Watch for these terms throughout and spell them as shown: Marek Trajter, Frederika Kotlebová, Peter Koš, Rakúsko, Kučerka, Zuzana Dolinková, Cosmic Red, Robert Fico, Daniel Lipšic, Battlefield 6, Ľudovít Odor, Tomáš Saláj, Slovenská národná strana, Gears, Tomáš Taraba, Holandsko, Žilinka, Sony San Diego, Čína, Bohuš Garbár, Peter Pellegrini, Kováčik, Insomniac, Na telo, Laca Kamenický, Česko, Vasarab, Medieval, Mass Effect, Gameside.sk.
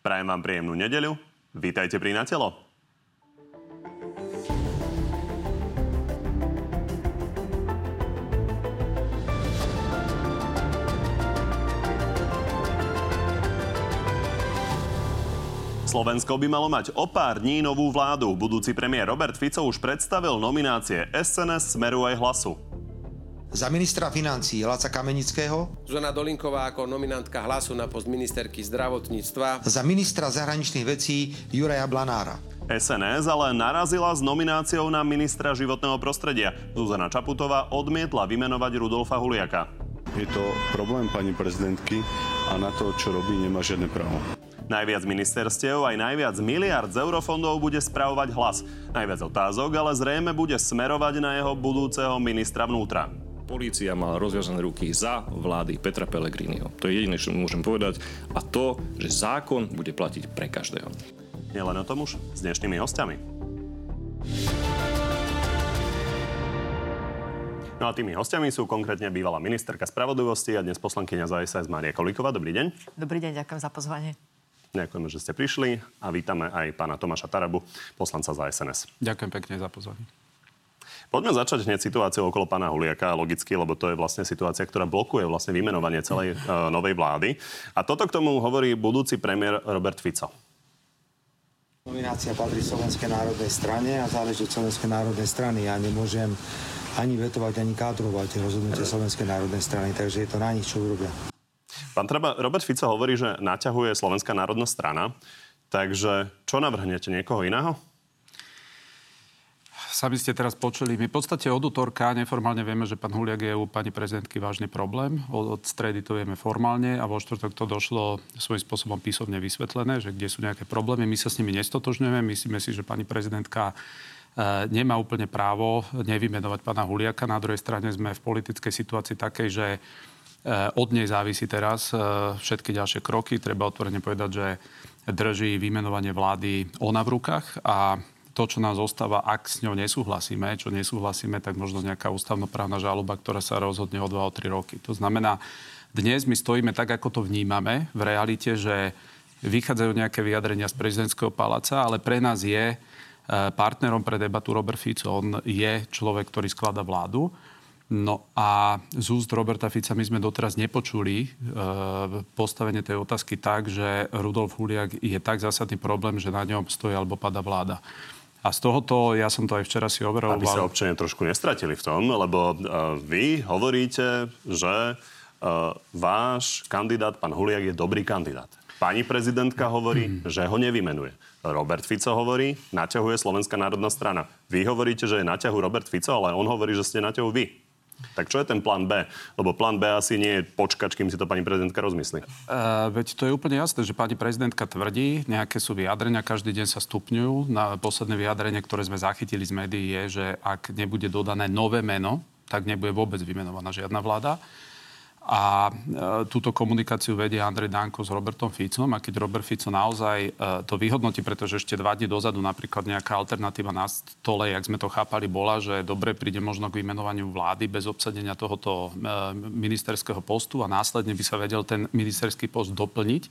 Prajem vám príjemnú nedeľu. Vítajte pri Na telo. Slovensko by malo mať o pár dní novú vládu. Budúci premiér Robert Fico už predstavil nominácie SNS, Smeru aj Hlasu. Za ministra financií Laca Kamenického. Zuzana Dolinková ako nominantka Hlasu na post ministerky zdravotníctva. Za ministra zahraničných vecí Juraja Blanára. SNS ale narazila s nomináciou na ministra životného prostredia. Zuzana Čaputová odmietla vymenovať Rudolfa Huliaka. Je to problém pani prezidentky a na to, čo robí, nemá žiadne právo. Najviac ministerstiev aj najviac miliard z eurofondov bude spravovať Hlas. Najviac otázok ale zrejme bude smerovať na jeho budúceho ministra vnútra. Polícia mala rozviazané ruky za vlády Petra Pellegriniho. To je jediné, čo môžem povedať. A to, že zákon bude platiť pre každého. Nielen o tom už s dnešnými hostiami. No a tými hostiami sú konkrétne bývalá ministerka spravodlivosti a dnes poslankyňa za SAS Mária Kolíková. Dobrý deň. Dobrý deň, ďakujem za pozvanie. Ďakujeme, že ste prišli a vítame aj pána Tomáša Tarabu, poslanca za SNS. Ďakujem pekne za pozvanie. Poďme začať hneď situáciu okolo pána Huliaka, logicky, lebo to je vlastne situácia, ktorá blokuje vlastne vymenovanie celej novej vlády. A toto k tomu hovorí budúci premiér Robert Fico. Nominácia patrí Slovenskej národnej strane a záleží od Slovenskej národnej strany. Ja nemôžem ani vetovať, ani kádrovať rozhodnutie Slovenskej národnej strany, takže je to na nich, čo urobia. Pán Taraba, Robert Fico hovorí, že naťahuje Slovenská národná strana, takže čo navrhnete, niekoho iného? Sami ste teraz počuli. My v podstate od utorka neformálne vieme, že pán Huliak je u pani prezidentky vážny problém. Od stredy to vieme formálne a vo štvrtok to došlo svojím spôsobom písomne vysvetlené, že kde sú nejaké problémy. My sa s nimi nestotožňujeme. Myslíme si, že pani prezidentka nemá úplne právo nevymenovať pána Huliaka. Na druhej strane sme v politickej situácii takej, že od nej závisí teraz všetky ďalšie kroky. Treba otvorene povedať, že drží vymenovanie vlády ona v rukách a to, čo nám zostáva, ak s ňou nesúhlasíme, tak možno nejaká ústavnoprávna žaloba, ktorá sa rozhodne o 2-3 roky. To znamená, dnes my stojíme tak, ako to vnímame v realite, že vychádzajú nejaké vyjadrenia z prezidentského paláca, ale pre nás je partnerom pre debatu Robert Fico. On je človek, ktorý skladá vládu. No a z úst Roberta Fica my sme doteraz nepočuli postavenie tej otázky tak, že Rudolf Huliak je tak zásadný problém, že na ňom stojí alebo padá vláda. A z tohoto, ja som to aj včera si overoval. Aby sa občania trošku nestratili v tom, lebo vy hovoríte, že váš kandidát, pán Huliak, je dobrý kandidát. Pani prezidentka hovorí, že ho nevymenuje. Robert Fico hovorí, naťahuje Slovenská národná strana. Vy hovoríte, že je naťahu Robert Fico, ale on hovorí, že ste naťahu vy. Tak čo je ten plán B? Lebo plán B asi nie je počkať, kým si to pani prezidentka rozmyslí. Veď to je úplne jasné, že pani prezidentka tvrdí, nejaké sú vyjadrenia, každý deň sa stupňujú. Na posledné vyjadrenie, ktoré sme zachytili z médií, je, že ak nebude dodané nové meno, tak nebude vôbec vymenovaná žiadna vláda. A túto komunikáciu vedie Andrej Danko s Robertom Ficom a keď Robert Fico naozaj to vyhodnotí, pretože ešte 2 dni dozadu napríklad nejaká alternatíva na stole, jak sme to chápali, bola, že dobre príde možno k vymenovaniu vlády bez obsadenia tohoto ministerského postu a následne by sa vedel ten ministerský post doplniť,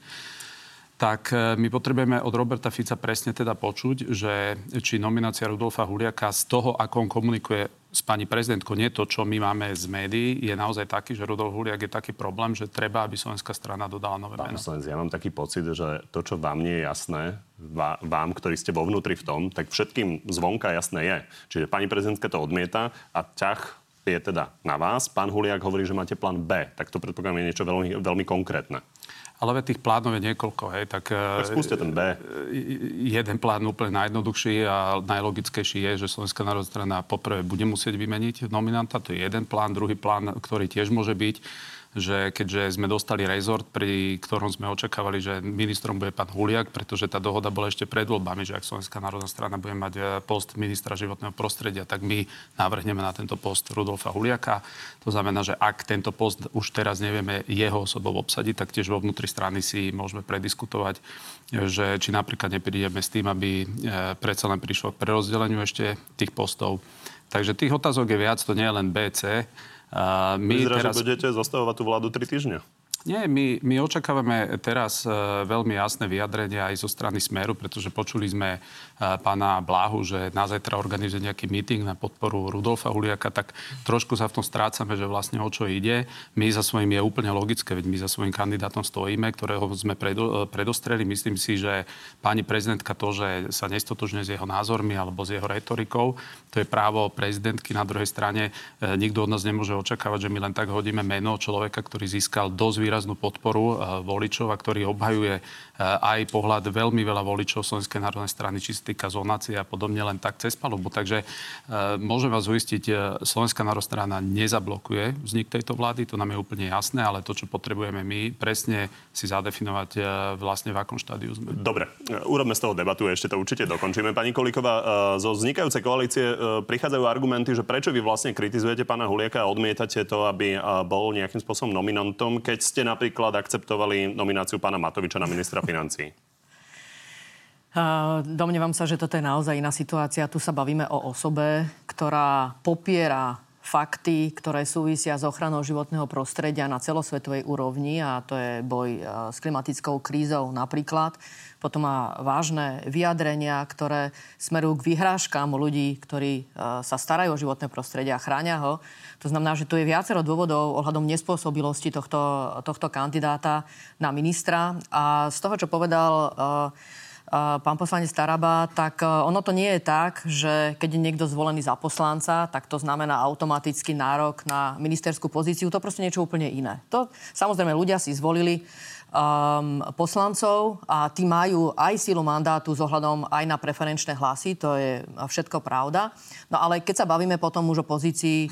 tak my potrebujeme od Roberta Fica presne teda počuť, že či nominácia Rudolfa Huliaka z toho, ako on komunikuje s pani prezidentkou, nie to, čo my máme z médií, je naozaj taký, že Rudolf Huliak je taký problém, že treba, aby slovenská strana dodala nové meno. Ja mám taký pocit, že to, čo vám nie je jasné, vám, ktorí ste vo vnútri v tom, tak všetkým zvonka jasné je. Čiže pani prezidentka to odmieta a ťah je teda na vás. Pán Huliak hovorí, že máte plán B. Tak to predpokladám je niečo veľmi, veľmi konkrétne. Ale veď tých plánov je niekoľko, hej. Tak skúste ten B. Jeden plán úplne najjednoduchší a najlogickejší je, že Slovenská národná strana poprvé bude musieť vymeniť nominanta. To je jeden plán. Druhý plán, ktorý tiež môže byť, že keďže sme dostali rezort, pri ktorom sme očakávali, že ministrom bude pán Huliak, pretože tá dohoda bola ešte pred voľbami, že ak Slovenská národná strana bude mať post ministra životného prostredia, tak my navrhneme na tento post Rudolfa Huliaka. To znamená, že ak tento post už teraz nevieme jeho osobou obsadiť, tak tiež vo vnútri strany si môžeme prediskutovať, že či napríklad neprídeme s tým, aby predsa len prišlo k prerozdeleniu ešte tých postov. Takže tých otázok je viac, to nie je len B, C. Vyzerá, teraz že budete zostavovať tú vládu 3 týždňa. Nie, my očakávame teraz veľmi jasné vyjadrenia aj zo strany Smeru, pretože počuli sme pána Bláhu, že na zajtra organizuje nejaký meeting na podporu Rudolfa Huliaka, tak trošku sa v tom strácame, že vlastne o čo ide. My za svojím je úplne logické, veď my za svojím kandidátom stojíme, ktorého sme predostreli. Myslím si, že pani prezidentka to, že sa nestotožňuje s jeho názormi alebo s jeho retorikou, to je právo prezidentky. Na druhej strane nikto od nás nemôže očakávať, že my len tak hodíme meno človeka, ktorý získal dosť výraznú podporu voličov a ktorý obhajuje aj pohľad veľmi veľa voličov Slovenskej národnej strany, či sa týka zonácie a podobne, len tak cez palubu. Takže môžem vás uistiť, Slovenská národná strana nezablokuje vznik tejto vlády, to nám je úplne jasné, ale to, čo potrebujeme my, presne si zadefinovať vlastne v akom štádiu sme. Dobre, urobme z toho debatu, ešte to určite dokončíme. Pani Kolíková, zo vznikajúcej koalície prichádzajú argumenty, že prečo vy vlastne kritizujete pána Huliaka a odmietate to, aby bol nejakým spôsobom nominantom, keď ste napríklad akceptovali nomináciu pána Matoviča na ministra financií? Domnievam sa, že toto je naozaj iná situácia. Tu sa bavíme o osobe, ktorá popiera fakty, ktoré súvisia s ochranou životného prostredia na celosvetovej úrovni, a to je boj s klimatickou krízou napríklad. Potom má vážne vyjadrenia, ktoré smerujú k vyhrážkám ľudí, ktorí sa starajú o životné prostredie a chránia ho. To znamená, že tu je viacero dôvodov ohľadom nespôsobilosti tohto kandidáta na ministra. A z toho, čo povedal pán poslanec Taraba, tak ono to nie je tak, že keď je niekto zvolený za poslanca, tak to znamená automaticky nárok na ministerskú pozíciu. To proste niečo úplne iné. To samozrejme ľudia si zvolili poslancov a tí majú aj sílu mandátu s ohľadom aj na preferenčné hlasy, to je všetko pravda. No ale keď sa bavíme potom už o pozícii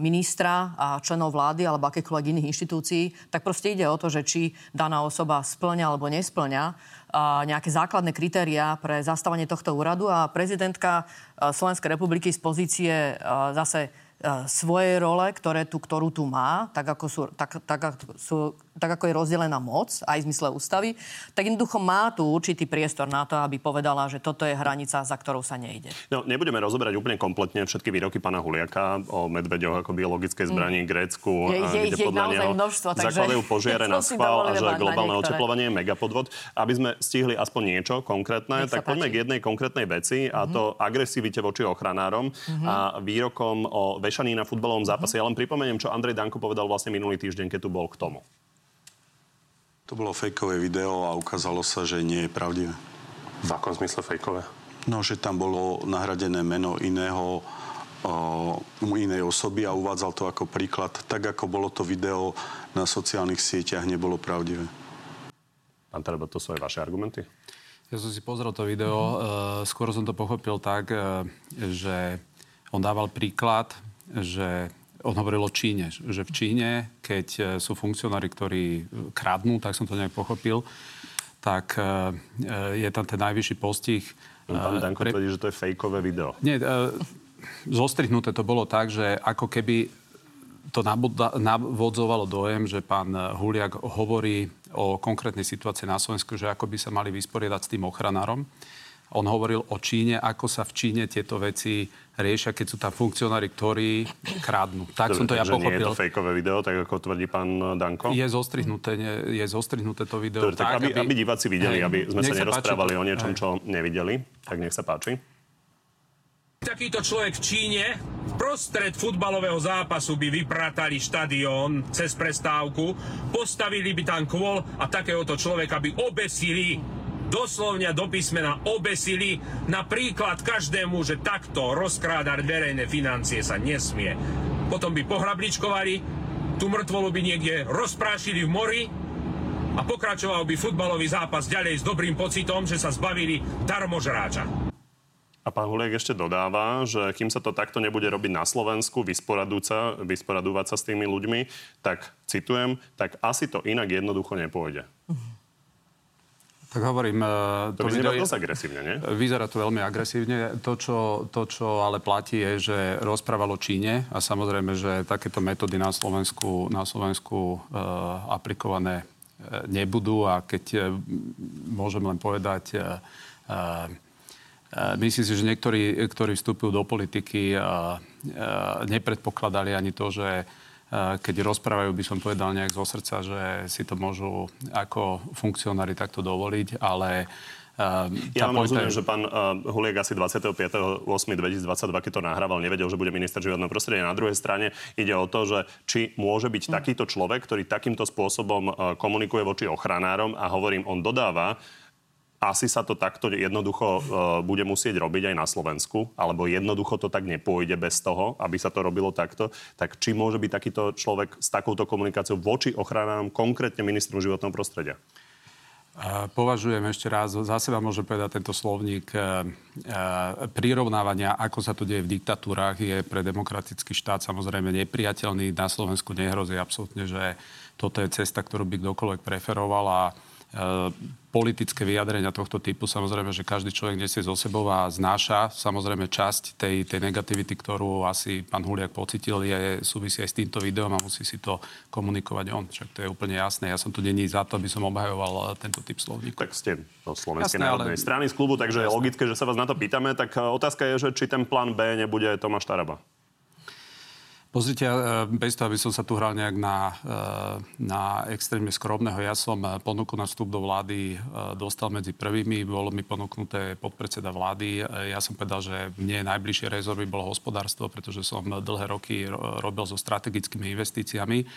ministra a členov vlády alebo akékoľvek iných inštitúcií, tak proste ide o to, že či daná osoba splňa alebo nesplňa nejaké základné kritériá pre zastávanie tohto úradu, a prezidentka Slovenskej republiky z pozície zase svojej role, ktorú tu má, tak ako je rozdelená moc, aj v zmysle ústavy, tak jednoducho má tu určitý priestor na to, aby povedala, že toto je hranica, za ktorou sa nejde. No, nebudeme rozoberať úplne kompletne všetky výroky pána Huliaka o medveďoch ako biologickej zbrani, Grécku, kde podľa neho zakladajú požiare na schvál a že globálne oteplovanie je megapodvod. Aby sme stihli aspoň niečo konkrétne, tak poďme k jednej konkrétnej veci, a to agresivite voči ochranárom a výrokom o vešaní na futbalovom zápase. Ja len pripomeniem, čo Andrej Danko povedal vlastne minulý týždeň, keď tu bol k tomu. To bolo fejkové video a ukázalo sa, že nie je pravdivé. V akom zmysle fejkové? No, že tam bolo nahradené meno inej osoby a uvádzal to ako príklad. Tak, ako bolo to video na sociálnych sieťach, nebolo pravdivé. Pán Taraba, to sú aj vaše argumenty? Ja som si pozrel to video. Skôr som to pochopil tak, že on dával príklad, že on hovoril o Číne, že v Číne, keď sú funkcionári, ktorí kradnú, tak som to nejak pochopil, tak je tam ten najvyšší postih. Pán Danko tvrdí, že to je fejkové video. Nie, zostrihnuté to bolo tak, že ako keby to navodzovalo dojem, že pán Huliak hovorí o konkrétnej situácii na Slovensku, že ako by sa mali vysporiadať s tým ochranárom. On hovoril o Číne, ako sa v Číne tieto veci riešia, keď sú tam funkcionári, ktorí kradnú. Tak dobre, som to ja pochopil. Nie je to fejkové video, tak ako tvrdí pán Danko? Je zostrihnuté to video. Dobre, tak, aby diváci videli, aby sme sa nerozprávali o niečom, čo nevideli. Tak nech sa páči. Takýto človek v Číne v prostred futbalového zápasu by vypratali štadión cez prestávku, postavili by tam kôl a takéhoto človeka by obesili. Doslovne do písmena obesili, napríklad každému, že takto rozkrádať verejné financie sa nesmie. Potom by pohrabličkovali, tú mŕtvolu by niekde rozprášili v mori a pokračoval by futbalový zápas ďalej s dobrým pocitom, že sa zbavili darmožráča. A pán Huliak ešte dodáva, že kým sa to takto nebude robiť na Slovensku, vysporadúvať sa s tými ľuďmi, tak, citujem, tak asi to inak jednoducho nepôjde. Tak hovorím, to vyzerá dosť agresívne, nie? Vyzerá to veľmi agresívne. To, čo ale platí, je, že rozprávalo Číne a samozrejme, že takéto metódy na Slovensku aplikované nebudú. A keď môžem len povedať, myslím si, že niektorí, ktorí vstupujú do politiky, nepredpokladali ani to, že keď rozprávajú, by som povedal nejak zo srdca, že si to môžu ako funkcionári takto dovoliť, ale... Ja vám rozumiem, že pán Huliak asi 25.8.2022, keď to nahrával, nevedel, že bude minister životného prostredia. Na druhej strane ide o to, že či môže byť takýto človek, ktorý takýmto spôsobom komunikuje voči ochranárom a hovorím, on dodáva, asi sa to takto jednoducho bude musieť robiť aj na Slovensku, alebo jednoducho to tak nepôjde bez toho, aby sa to robilo takto. Tak či môže byť takýto človek s takouto komunikáciou voči ochranárom, konkrétne ministru životného prostredia? Považujem ešte raz, za seba môžem povedať tento slovník prirovnávania, ako sa to deje v diktatúrách, je pre demokratický štát samozrejme nepriateľný. Na Slovensku nehrozí absolútne, že toto je cesta, ktorú by kdokoľvek preferoval a politické vyjadrenia tohto typu, samozrejme, že každý človek nesie zo sebou a znáša samozrejme časť tej negativity, ktorú asi pán Huliak pocitil, je súvisí aj s týmto videom a musí si to komunikovať on. Však to je úplne jasné. Ja som tu není za to, aby som obhajoval tento typ slovníku. Tak ste do Slovenskej národnej strany z klubu, takže je logické, že sa vás na to pýtame. Tak otázka je, že či ten plán B nebude Tomáš Taraba. Pozrite, bez toho, aby som sa tu hral nejak na extrémne skromného, ja som ponuku na vstup do vlády dostal medzi prvými, bolo mi ponúknuté podpredseda vlády. Ja som povedal, že mne najbližšie rezort by bolo hospodárstvo, pretože som dlhé roky robil so strategickými investíciami.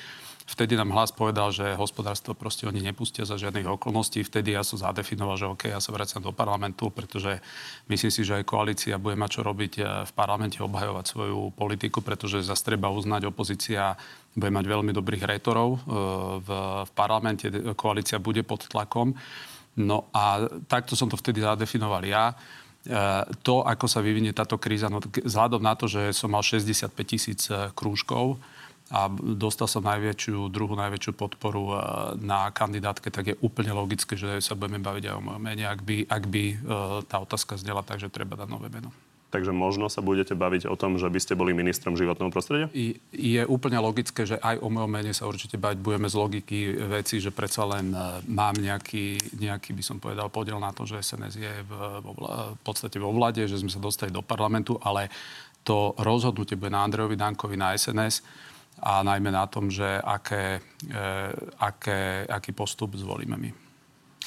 Vtedy nám Hlas povedal, že hospodárstvo proste oni nepustia za žiadnych okolností. Vtedy ja som zadefinoval, že OK, ja sa vraciam do parlamentu, pretože myslím si, že aj koalícia bude mať čo robiť v parlamente, obhajovať svoju politiku, pretože zase treba uznať, opozícia bude mať veľmi dobrých rétorov v parlamente, koalícia bude pod tlakom. No a takto som to vtedy zadefinoval ja. To, ako sa vyvinie táto kríza, no, vzhľadom na to, že som mal 65,000 krúžkov, a dostal som druhú najväčšiu podporu na kandidátke, tak je úplne logické, že sa budeme baviť aj o mojom mene, ak by tá otázka znela, takže treba dať nové meno. Takže možno sa budete baviť o tom, že by ste boli ministrom životného prostredia? Je úplne logické, že aj o mojom mene sa určite baviť budeme z logiky veci, že predsa len mám nejaký, by som povedal, podiel na to, že SNS je v podstate vo vláde, že sme sa dostali do parlamentu, ale to rozhodnutie bude na Andrejovi Dankovi, na SNS, a najmä na tom, že aký postup zvolíme my.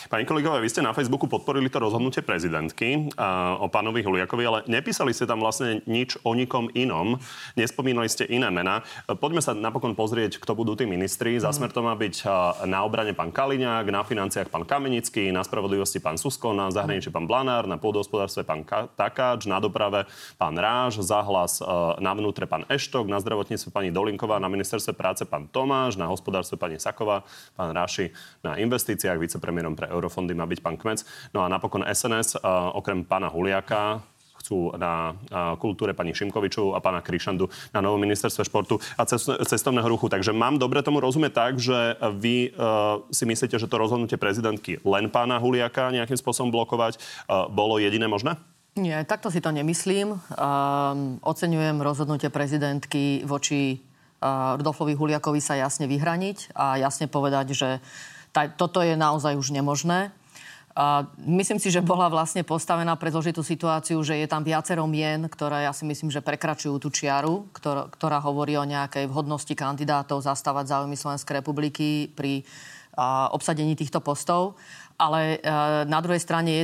Pani kolegovia, vy ste na Facebooku podporili to rozhodnutie prezidentky o pánovi Huliakovi, ale nepísali ste tam vlastne nič o nikom inom. Nespomínali ste iné mená. Poďme sa napokon pozrieť, kto budú tí ministri. Za Smer to má byť na obrane pán Kaliňák, na financiách pán Kamenický, na spravodlivosti pán Susko, na zahraničí pán Blanár, na pôdohospodárstve pán Takáč, na doprave pán Ráž, za Hlas na vnútre pán Eštok, na zdravotníctve pani Dolinková, na ministerstve práce pán Tomáš, na hospodárstve pani Saková, pán Ráši, na investíciách vicepremiérom pre eurofondy má byť pán Kmec. No a napokon SNS, okrem pána Huliaka, chcú na kultúre pani Šimkovičovú a pána Krišandu na novom ministerstve športu a cestovného ruchu. Takže mám dobre tomu rozumieť tak, že vy si myslíte, že to rozhodnutie prezidentky len pána Huliaka nejakým spôsobom blokovať bolo jediné možné? Nie, takto si to nemyslím. Oceňujem rozhodnutie prezidentky voči Rudolfovi Huliakovi sa jasne vyhraniť a jasne povedať, že toto je naozaj už nemožné. Myslím si, že bola vlastne postavená pre zložitú situáciu, že je tam viacero mien, ktoré ja si myslím, že prekračujú tú čiaru, ktorá hovorí o nejakej vhodnosti kandidátov zastávať záujmy Slovenskej republiky pri obsadení týchto postov. Ale na druhej strane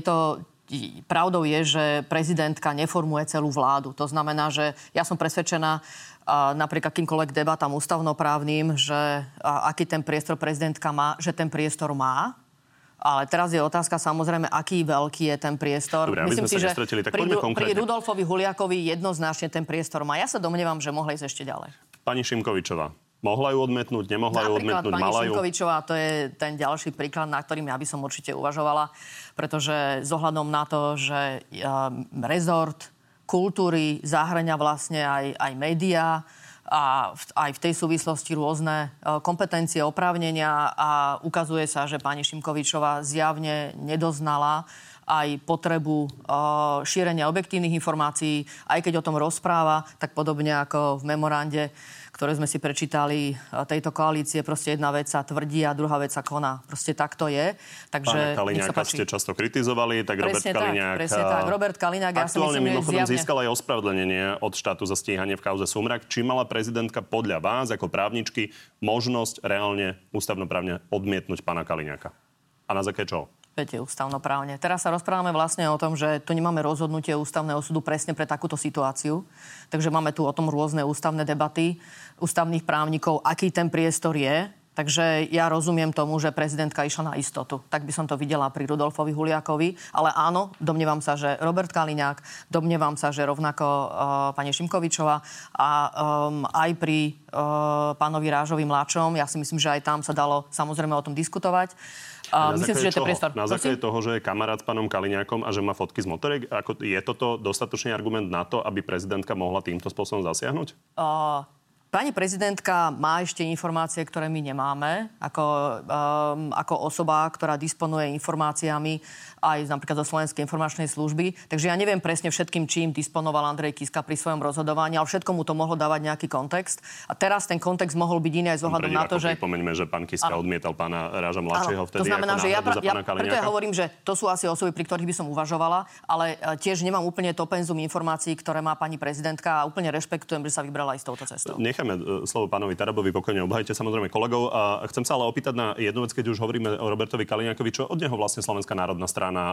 pravdou je, že prezidentka neformuje celú vládu. To znamená, že ja som presvedčená, napríklad akýmkoľvek debatám ústavnoprávnym, že aký ten priestor prezidentka má, že ten priestor má. Ale teraz je otázka samozrejme, aký veľký je ten priestor. Dobre, myslím si, že pri Rudolfovi Huliakovi jednoznačne ten priestor má. Ja sa domnievam, že mohla ísť ešte ďalej. Pani Šimkovičová. Mohla ju odmietnúť, nemohla ju odmietnúť, mala ju. Napríklad pani Šimkovičová, to je ten ďalší príklad, na ktorým ja by som určite uvažovala, pretože s ohľadom na to, že rezort kultúry zahŕňa vlastne aj médiá a aj v tej súvislosti rôzne kompetencie, oprávnenia a ukazuje sa, že pani Šimkovičová zjavne nedoznala aj potrebu šírenia objektívnych informácií, aj keď o tom rozpráva, tak podobne ako v memorande ktoré sme si prečítali tejto koalície. Proste jedna vec sa tvrdí a druhá vec sa koná. Proste tak to je. Takže Kaliňáka ste často kritizovali, tak presne Robert Kaliňák. Presne tak, Robert Kaliňák. Aktuálne mimochodom získal aj ospravedlnenie od štátu za stíhanie v kauze Sumrak. Či mala prezidentka podľa vás ako právničky možnosť reálne ústavnoprávne odmietnúť pána Kaliňáka? A na základe čoho? Viete, ústavnoprávne. Teraz sa rozprávame vlastne o tom, že tu nemáme rozhodnutie ústavného súdu presne pre takúto situáciu. Takže máme tu o tom rôzne ústavné debaty ústavných právnikov, aký ten priestor je. Takže ja rozumiem tomu, že prezidentka išla na istotu. Tak by som to videla pri Rudolfovi Huliakovi. Ale áno, domnievam sa, že Robert Kaliňák, domnievam sa, že rovnako pani Šimkovičová a aj pri pánovi Rážovi mladšom. Ja si myslím, že aj tam sa dalo samozrejme o tom diskutovať. Myslím si, že to je priestor. Na základe toho, že je kamarát s pánom Kaliňákom a že má fotky z motorek, ako, je toto dostatočný argument na to, aby prezidentka mohla týmto spôsobom zasiahnuť? Pani prezidentka má ešte informácie, ktoré my nemáme, ako osoba, ktorá disponuje informáciami aj napríklad zo Slovenskej informačnej služby. Takže ja neviem presne všetkým, čím disponoval Andrej Kiska pri svojom rozhodovaní, ale všetko mu to mohlo dávať nejaký kontext. A teraz ten kontext mohol byť iný aj z ohľadom na to, že... Pripomeňme, že pán Kiska odmietal pána Ráža mladšieho vtedy. To znamená, že preto ja hovorím, že to sú asi osoby, pri ktorých by som uvažovala, ale tiež nemám úplne to penzum informácií, ktoré má pani prezidentka, a úplne rešpektujem, že sa vybrala aj s touto cestou. Slovo pánovi Tarabovi, pokojne obhajte samozrejme kolegov. A chcem sa ale opýtať na jednu vec, keď už hovoríme o Robertovi Kaliňákovi, čo od neho vlastne Slovenská národná strana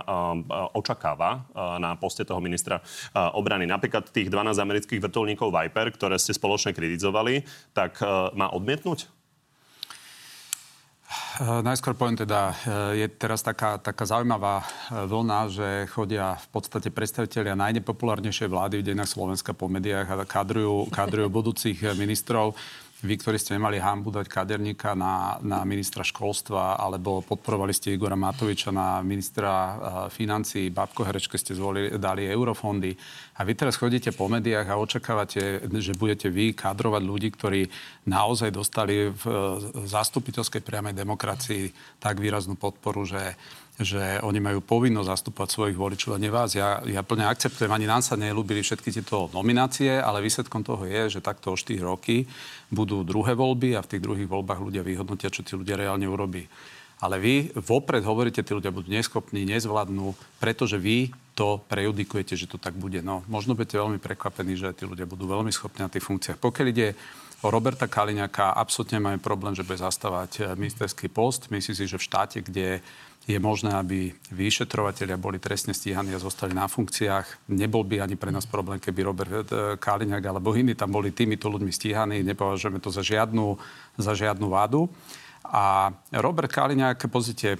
očakáva na poste toho ministra obrany. Napríklad tých 12 amerických vrtuľníkov Viper, ktoré ste spoločne kritizovali, tak má odmietnúť? Najskôr poviem teda, je teraz taká zaujímavá vlna, že chodia v podstate predstavitelia najnepopulárnejšej vlády v dejinách Slovenska po médiách a kadrujú budúcich ministrov. Vy, ktorí ste nemali hanbu dať kaderníka na ministra školstva, alebo podporovali ste Igora Matoviča na ministra financií, Babko Herečke ste dali eurofondy. A vy teraz chodíte po médiách a očakávate, že budete vy kadrovať ľudí, ktorí naozaj dostali v zastupiteľskej priamej demokracii tak výraznú podporu, že oni majú povinnosť zastupovať svojich voličov a nie vás. Ja plne akceptujem, ani nám sa neľúbili všetky tieto nominácie, ale výsledkom toho je, že takto o 4 roky budú druhé voľby a v tých druhých voľbách ľudia vyhodnotia, čo tí ľudia reálne urobí. Ale vy vopred hovoríte, tí ľudia budú neschopní, nezvládnu, pretože vy to prejudikujete, že to tak bude. No, možno budete veľmi prekvapení, že tí ľudia budú veľmi schopní na tých funkciách. Pokiaľ ide o Roberta Kaliňáka, absolútne máme problém, že bude zastávať ministerský post. Myslím si, že v štáte, kde je možné, aby vyšetrovatelia boli trestne stíhaní a zostali na funkciách. Nebol by ani pre nás problém, keby Robert Kaliňák alebo iní tam boli týmito ľuďmi stíhaní. Nepovažujeme to za žiadnu vádu. A Robert Kaliňák, pozrite,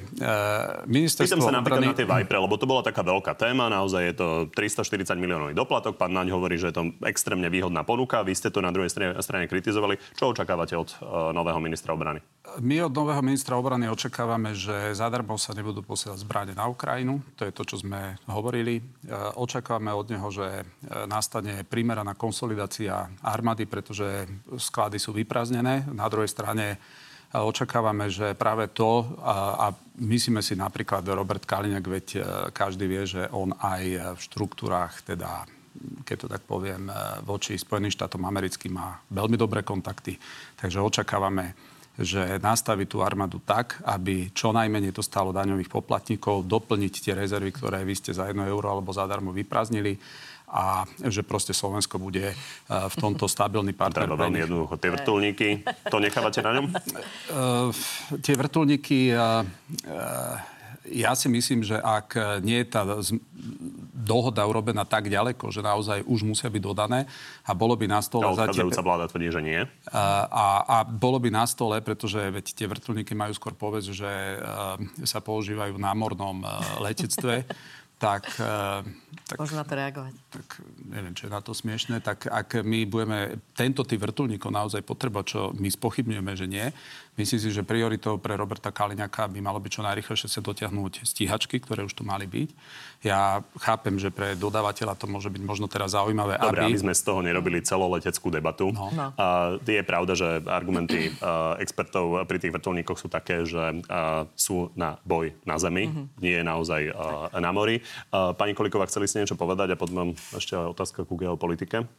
ministerstvo... Pýtam sa napríklad na tie Vajpre, lebo to bola taká veľká téma, naozaj je to 340 miliónový doplatok, pán Naň hovorí, že je to extrémne výhodná ponuka, vy ste to na druhej strane kritizovali. Čo očakávate od nového ministra obrany? My od nového ministra obrany očakávame, že zadarmo sa nebudú posielať zbrane na Ukrajinu, to je to, čo sme hovorili. Očakávame od neho, že nastane primeraná konsolidácia armády, pretože sklady sú vyprázdnené. Na druhej strane očakávame, že práve to, a myslíme si napríklad Robert Kaliňák, veď každý vie, že on aj v štruktúrách, teda, keď to tak poviem, voči Spojeným štátom americkým má veľmi dobré kontakty. Takže očakávame, že nastaví tú armádu tak, aby čo najmenej to stálo daňových poplatníkov, doplniť tie rezervy, ktoré vy ste za 1 euro alebo zadarmo vyprázdnili. A že proste Slovensko bude v tomto stabilný partner. Treba veľmi jednoducho. Tie vrtuľníky, to nechávate na ňom? Tie vrtuľníky, ja si myslím, že ak nie je tá dohoda urobená tak ďaleko, že naozaj už musia byť dodané a bolo by na stole... Odchádzajúca vláda tvrdí, že nie. A bolo by na stole, pretože veď tie vrtuľníky majú skôr povedať, že sa používajú v námornom letectve. Tak možno na to reagovať. Tak neviem, čo je na to smiešné. Tak ak my budeme tento typ vrtuľníkov naozaj potrebovať, čo my spochybňujeme, že nie, myslím si, že prioritou pre Roberta Kaliňáka by malo byť čo najrýchlejšie sa dotiahnuť stíhačky, ktoré už tu mali byť. Ja chápem, že pre dodávateľa to môže byť možno teraz zaujímavé. Dobre, aby sme z toho nerobili celoleteckú debatu. No. Je pravda, že argumenty expertov pri tých vrtuľníkoch sú také, že sú na boj na zemi, nie je naozaj na mori. Pani Kolíková, chceli ste niečo povedať a potom mám ešte otázka ku geopolitike.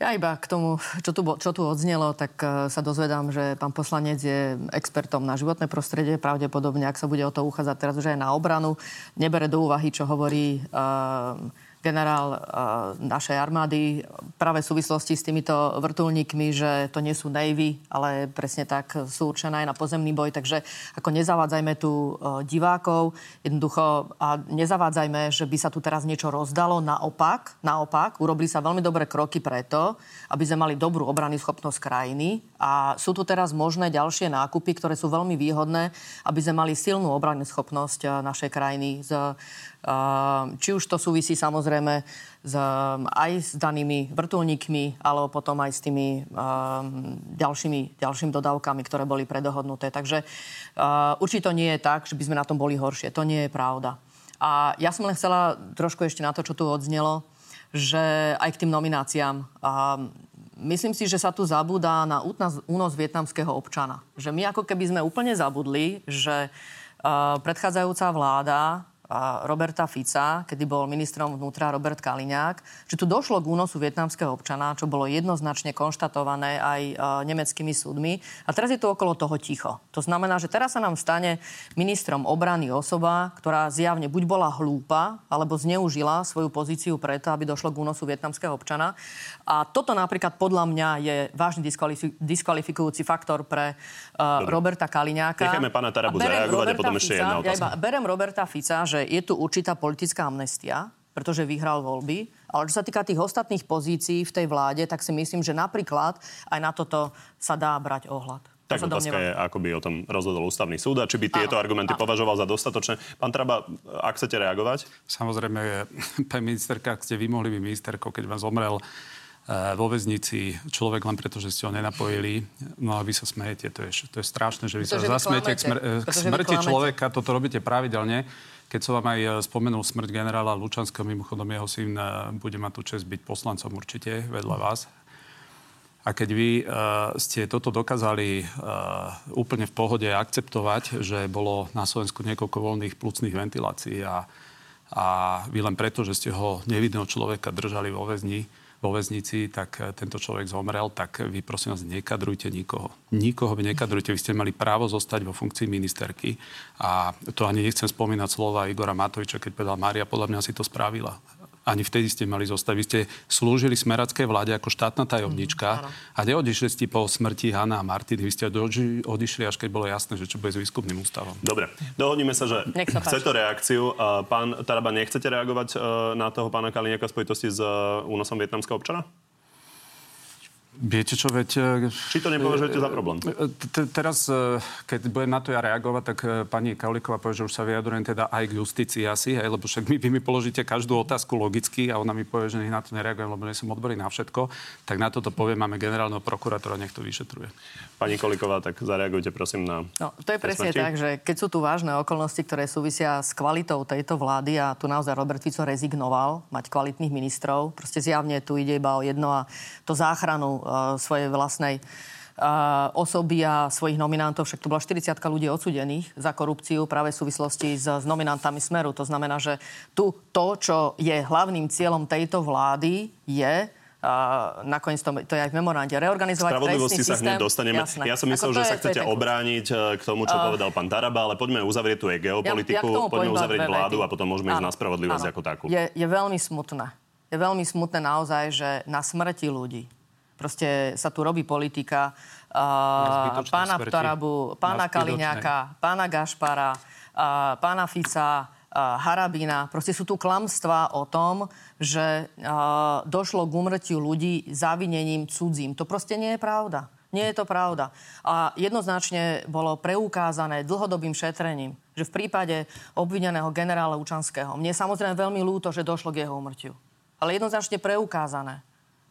Ja iba k tomu, čo tu odznelo, tak sa dozvedám, že pán poslanec je expertom na životné prostredie. Pravdepodobne, ak sa bude o to uchádzať teraz už aj na obranu, nebere do úvahy, čo hovorí generál našej armády práve v súvislosti s týmito vrtuľníkmi, že to nie sú Navy, ale presne tak sú určené aj na pozemný boj. Takže ako nezavádzajme tu divákov jednoducho a nezavádzajme, že by sa tu teraz niečo rozdalo. Naopak, urobili sa veľmi dobré kroky preto, aby sme mali dobrú obrannú schopnosť krajiny a sú tu teraz možné ďalšie nákupy, ktoré sú veľmi výhodné, aby sme mali silnú obrannú schopnosť našej krajiny. Či už to súvisí samozrejme aj s danými vrtuľníkmi, alebo potom aj s tými ďalšími dodávkami, ktoré boli predohodnuté. Takže určite to nie je tak, že by sme na tom boli horšie. To nie je pravda. A ja som len chcela trošku ešte na to, čo tu odznelo, že aj k tým nomináciám. Myslím si, že sa tu zabúda na únos vietnamského občana. Že my ako keby sme úplne zabudli, že predchádzajúca vláda Roberta Fica, kedy bol ministrom vnútra Robert Kaliňák, že tu došlo k únosu vietnamského občana, čo bolo jednoznačne konštatované aj nemeckými súdmi. A teraz je to okolo toho ticho. To znamená, že teraz sa nám stane ministrom obrany osoba, ktorá zjavne buď bola hlúpa, alebo zneužila svoju pozíciu preto, aby došlo k únosu vietnamského občana. A toto napríklad podľa mňa je vážny diskvalifikujúci faktor pre Roberta Kaliňáka. Nechajme pána Tarabu zareagovať a potom ešte jedna otázka. Berem Roberta Fica, že je tu určitá politická amnestia, pretože vyhral voľby. Ale čo sa týka tých ostatných pozícií v tej vláde, tak si myslím, že napríklad aj na toto sa dá brať ohľad. Tak otázka je, ako by o tom rozhodol ústavný súd a či by tieto argumenty považoval za dostatočné. Pán Taraba, ak chcete reagovať? Samozrejme, pani ministerka, ak ste vy mohli byť ministerkou, keď vám zomrel vo väznici človek len preto, že ste ho nenapojili. No a vy sa smejete, to je strašné, že vy sa zasmejete k smrti človeka, toto robíte pravidelne. Keď som vám aj spomenul smrť generála Lučanského, mimochodom jeho syn bude mať tú čest byť poslancom určite vedľa vás. A keď vy ste toto dokázali úplne v pohode akceptovať, že bolo na Slovensku niekoľko voľných plúcnych ventilácií a vy len preto, že ste ho nevidného človeka držali vo väznici, tak tento človek zomrel, tak vy prosím vás nekadrujte nikoho. Nikoho vy nekadrujte. Vy ste mali právo zostať vo funkcii ministerky. A to ani nechcem spomínať slova Igora Matoviča, keď povedal Mária, podľa mňa si to spravila. Ani vtedy ste mali zostať. Vy ste slúžili smeradskej vláde ako štátna tajomnička a neodišli ste po smrti Hana a Martiny. Vy ste odišli, až keď bolo jasné, že čo bude s výskupným ústavom. Dobre, dohodníme sa, že chcete reakciu. Pán Taraba, nechcete reagovať na toho pána Kaliňáka v spojitosti s únosom vietnamského občana? Viete čo, veď... Či to nepovažujete za problém? Teraz, keď budem na to ja reagovať, tak pani Kolíková povie, že už sa vyjadrujem teda aj k justícii asi, hej, lebo však vy mi položíte každú otázku logicky a ona mi povie, že na to nereagujem, lebo nie som odborný na všetko. Tak na toto poviem, máme generálneho prokurátora, nech to vyšetruje. Pani Kolíková, tak zareagujte prosím na... No, to je presne tak, že keď sú tu vážne okolnosti, ktoré súvisia s kvalitou tejto vlády a tu naozaj Robert Fico rezignoval mať kvalitných ministrov, proste zjavne tu ide iba o jedno a to záchranu svojej vlastnej osoby a svojich nominantov. Však tu bola 40 ľudí odsudených za korupciu práve v súvislosti s nominantami Smeru. To znamená, že tu to, čo je hlavným cieľom tejto vlády, je nakoniec to je aj v memorande reorganizovať trestný systém. Spravodlivosti sa hneď dostaneme. Jasné. Ja som myslel, že sa chcete obrániť k tomu, čo povedal pán Taraba, ale poďme uzavrieť tú geopolitiku, poďme uzavrieť vládu a potom môžeme ísť na spravodlivosť ako takú. Je veľmi smutné. Je veľmi smutné naozaj, že na smrti ľudí proste sa tu robí politika pána Tarabu, pána Kaliňáka, pána Gašpara, pána Fica, Harabina. Proste sú tu klamstvá o tom, že došlo k úmrtiu ľudí zavinením cudzím. To proste nie je pravda. Nie je to pravda. A jednoznačne bolo preukázané dlhodobým šetrením, že v prípade obvineného generála Lučanského, mne je samozrejme veľmi ľúto, že došlo k jeho úmrtiu. Ale jednoznačne preukázané.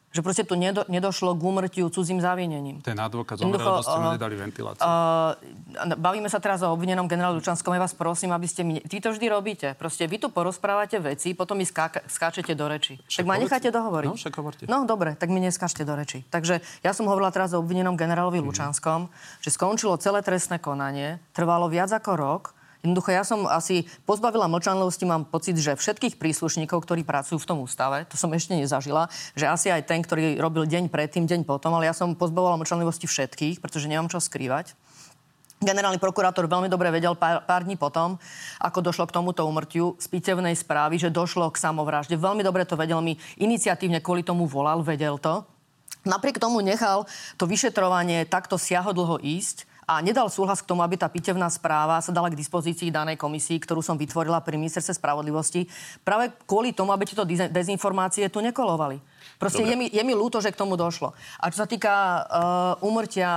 Že proste tu nedošlo k úmrtiu cudzím zavinením. Ten advokát zomrel, lebo ste mu nedali ventiláciu. Bavíme sa teraz o obvinenom generálu Lučanskom. Ja vás prosím, aby ste mi... Vy to vždy robíte. Proste vy tu porozprávate veci, potom mi skáčete do reči. Však tak ma necháte dohovoriť. No, však hovorte. No, dobre, tak mi neskáčte do reči. Takže ja som hovorila teraz o obvinenom generálovi Lučanskom, že skončilo celé trestné konanie, trvalo viac ako rok. Jednoducho, ja som asi pozbavila mlčanlivosti, mám pocit, že všetkých príslušníkov, ktorí pracujú v tom ústave, to som ešte nezažila, že asi aj ten, ktorý robil deň predtým, deň potom, ale ja som pozbavovala mlčanlivosti všetkých, pretože nemám čo skrývať. Generálny prokurátor veľmi dobre vedel pár dní potom, ako došlo k tomuto úmrtiu z pitevnej správy, že došlo k samovražde. Veľmi dobre to vedel, mi iniciatívne kvôli tomu volal, vedel to. Napriek tomu nechal to vyšetrovanie takto siahodlho ísť a nedal súhlas k tomu, aby tá pitevná správa sa dala k dispozícii danej komisii, ktorú som vytvorila pri ministerstve spravodlivosti, práve kvôli tomu, aby tieto dezinformácie tu nekolovali. Proste je mi ľúto, že k tomu došlo. A čo sa týka úmrtia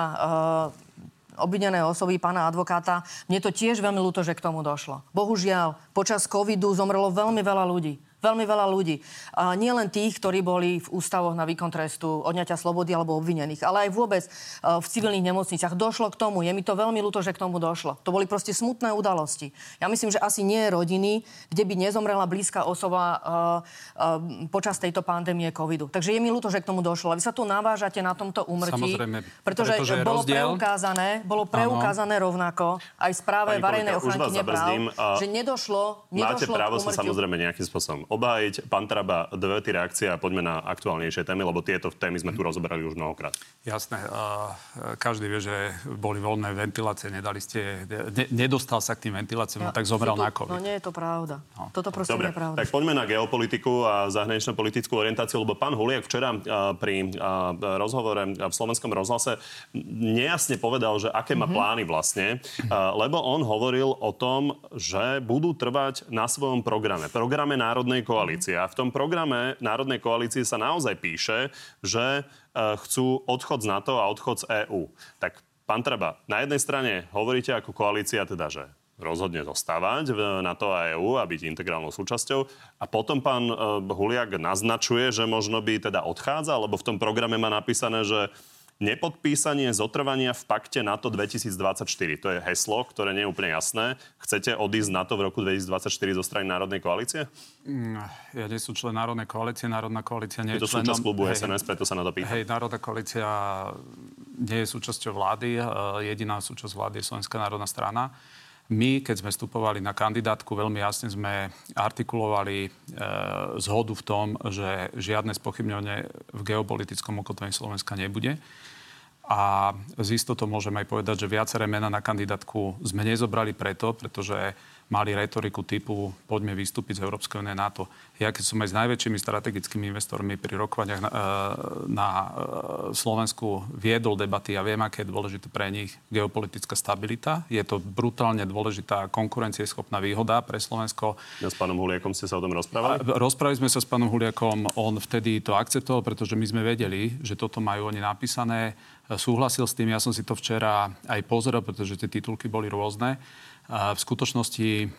obvinenej osoby, pána advokáta, mne to tiež veľmi ľúto, že k tomu došlo. Bohužiaľ, počas covidu zomrelo veľmi veľa ľudí. Veľmi veľa ľudí. A nie len tých, ktorí boli v ústavoch na výkon trestu odňatia slobody alebo obvinených, ale aj vôbec v civilných nemocniciach. Došlo k tomu. Je mi to veľmi ľúto, že k tomu došlo. To boli proste smutné udalosti. Ja myslím, že asi nie je rodiny, kde by nezomrela blízka osoba počas tejto pandémie covidu. Takže je mi ľúto, že k tomu došlo. A vy sa tu navážate na tomto úmrtí, pretože bolo preukázané rovnako aj v správe verejnej ochrankyne práv, že nedošlo k úmrtiu. Samozrejme nejakým spôsobom obhájiť. Pán Taraba, dve tie reakcie a poďme na aktuálnejšie témy, lebo tieto témy sme tu rozoberali už mnohokrát. Jasné. Každý vie, že boli voľné ventilácie, nedostal sa k tým ventiláciám, tak zomrel na COVID. No nie je to pravda. No. Toto proste nie je pravda. Tak poďme na geopolitiku a zahraničnú politickú orientáciu, lebo pán Huliak včera pri rozhovore v Slovenskom rozhlase nejasne povedal, že aké má plány vlastne, lebo on hovoril o tom, že budú trvať na svojom programe Národnej koalície. A v tom programe Národnej koalície sa naozaj píše, že chcú odchod z NATO a odchod z EÚ. Tak, pán Taraba, na jednej strane hovoríte ako koalícia, teda, že rozhodne zostávať v NATO a EÚ a byť integrálnou súčasťou. A potom pán Huliak naznačuje, že možno by teda odchádza, lebo v tom programe má napísané, že nepodpísanie zotrvania v pakte NATO 2024. To je heslo, ktoré nie je úplne jasné. Chcete odísť z NATO v roku 2024 zo strany Národnej koalície? Ja nie som člen Národnej koalície. Národná koalícia nie je členom... Je to súčasť klubu SNS, preto sa na to pýtam. Hej, Národná koalícia nie je súčasťou vlády. Jediná súčasť vlády je Slovenská národná strana. My, keď sme vstupovali na kandidátku, veľmi jasne sme artikulovali zhodu v tom, že žiadne spochybňovanie v geopolitickom ukotvení Slovenska nebude. A z istotou môžem aj povedať, že viaceré mená na kandidátku sme nezobrali pretože mali retoriku typu poďme vystúpiť z Európskej únie NATO. Ja keď som aj s najväčšími strategickými investormi pri rokovaniach na Slovensku viedol debaty a viem, aké je dôležité pre nich geopolitická stabilita. Je to brutálne dôležitá konkurencieschopná výhoda pre Slovensko. Ja s pánom Huliakom ste sa o tom rozprávali? Rozprávali sme sa s pánom Huliakom. On vtedy to akceptoval, pretože my sme vedeli, že toto majú oni napísané. Súhlasil s tým, ja som si to včera aj pozeral, pretože tie titulky boli rôzne. V skutočnosti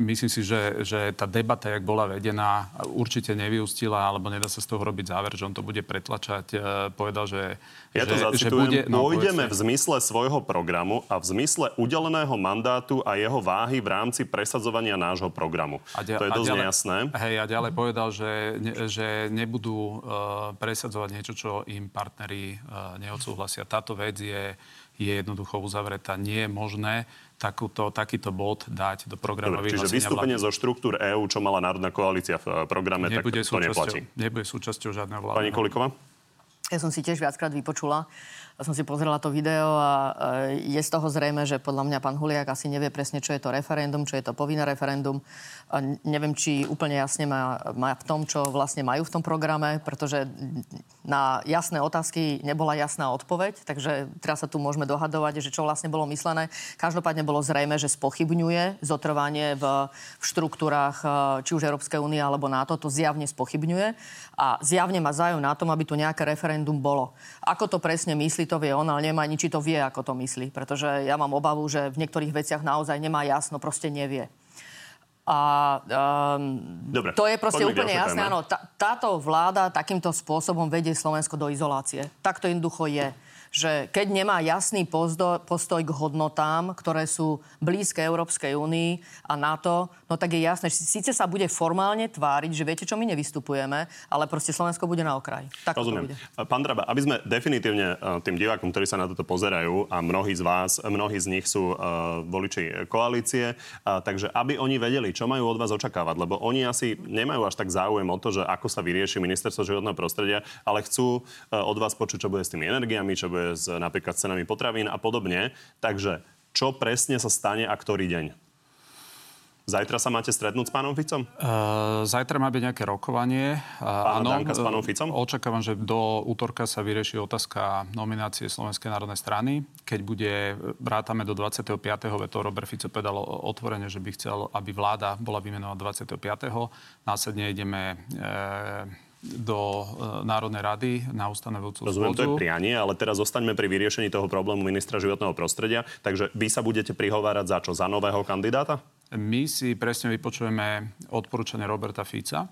myslím si, že tá debata, jak bola vedená, určite nevyústila, alebo nedá sa z toho robiť záver, že on to bude pretlačať. Povedal, že... Ja to zacitujem. Pôjdeme v zmysle svojho programu a v zmysle udeleného mandátu a jeho váhy v rámci presadzovania nášho programu. To je dosť nejasné. Hej, a ďalej povedal, že nebudú presadzovať niečo, čo im partneri neodsúhlasia. Táto vec je jednoducho uzavretá. Nie je možné takýto bod dať do programového vyhlásenia. Čiže vystúpenie vlády zo štruktúr EÚ, čo mala Národná koalícia v programe, nebude, tak to neplatí. Nebude súčasťou žiadneho vlády. Pani Kolíková? Ja som si tiež viackrát vypočula. Som si pozrela to video a je z toho zrejme, že podľa mňa pán Huliak asi nevie presne, čo je to referendum, čo je to povinné referendum. A neviem, či úplne jasne má v tom, čo vlastne majú v tom programe, pretože na jasné otázky nebola jasná odpoveď, takže teraz sa tu môžeme dohadovať, že čo vlastne bolo myslené. Každopádne bolo zrejme, že spochybňuje zotrvanie v štruktúrách či už Európskej únie alebo NATO, to zjavne spochybňuje a zjavne má záujem na tom, aby tu nejaké referendum bolo. Ako to presne myslí, to vie on, ale neviem ani, či to vie, ako to myslí. Pretože ja mám obavu, že v niektorých veciach naozaj nemá jasno, proste nevie. Dobre, to je proste úplne jasné. Áno, táto vláda takýmto spôsobom vedie Slovensko do izolácie. Tak to jednoducho je. že keď nemá jasný postoj k hodnotám, ktoré sú blízke Európskej únii a NATO, no tak je jasné, že síce sa bude formálne tváriť, že viete čo, my nevystupujeme, ale proste Slovensko bude na okraji. Tak to bude. Pán Taraba, aby sme definitívne tým divákom, ktorí sa na toto pozerajú, a mnohí z vás, mnohí z nich sú voliči koalície, takže aby oni vedeli, čo majú od vás očakávať, lebo oni asi nemajú až tak záujem o to, že ako sa vyrieši ministerstvo životného prostredia, ale chcú od vás počuť, čo bude s tými energiami, čo bude s napríklad cenami potravín a podobne. Takže čo presne sa stane a ktorý deň? Zajtra sa máte stretnúť s pánom Ficom? Zajtra má byť nejaké rokovanie. Áno, s pánom Ficom? Očakávam, že do útorka sa vyrieši otázka nominácie Slovenskej národnej strany. Keď bude, vrátame do 25. To Robert Fico povedal otvorene, že by chcel, aby vláda bola vymenovaná 25. Následne ideme do Národnej rady na ustanovujúcu schôdzu. Rozumiem, to je prianie, ale teraz zostaňme pri vyriešení toho problému ministra životného prostredia. Takže vy sa budete prihovárať za čo? Za nového kandidáta? My si presne vypočujeme odporúčanie Roberta Fica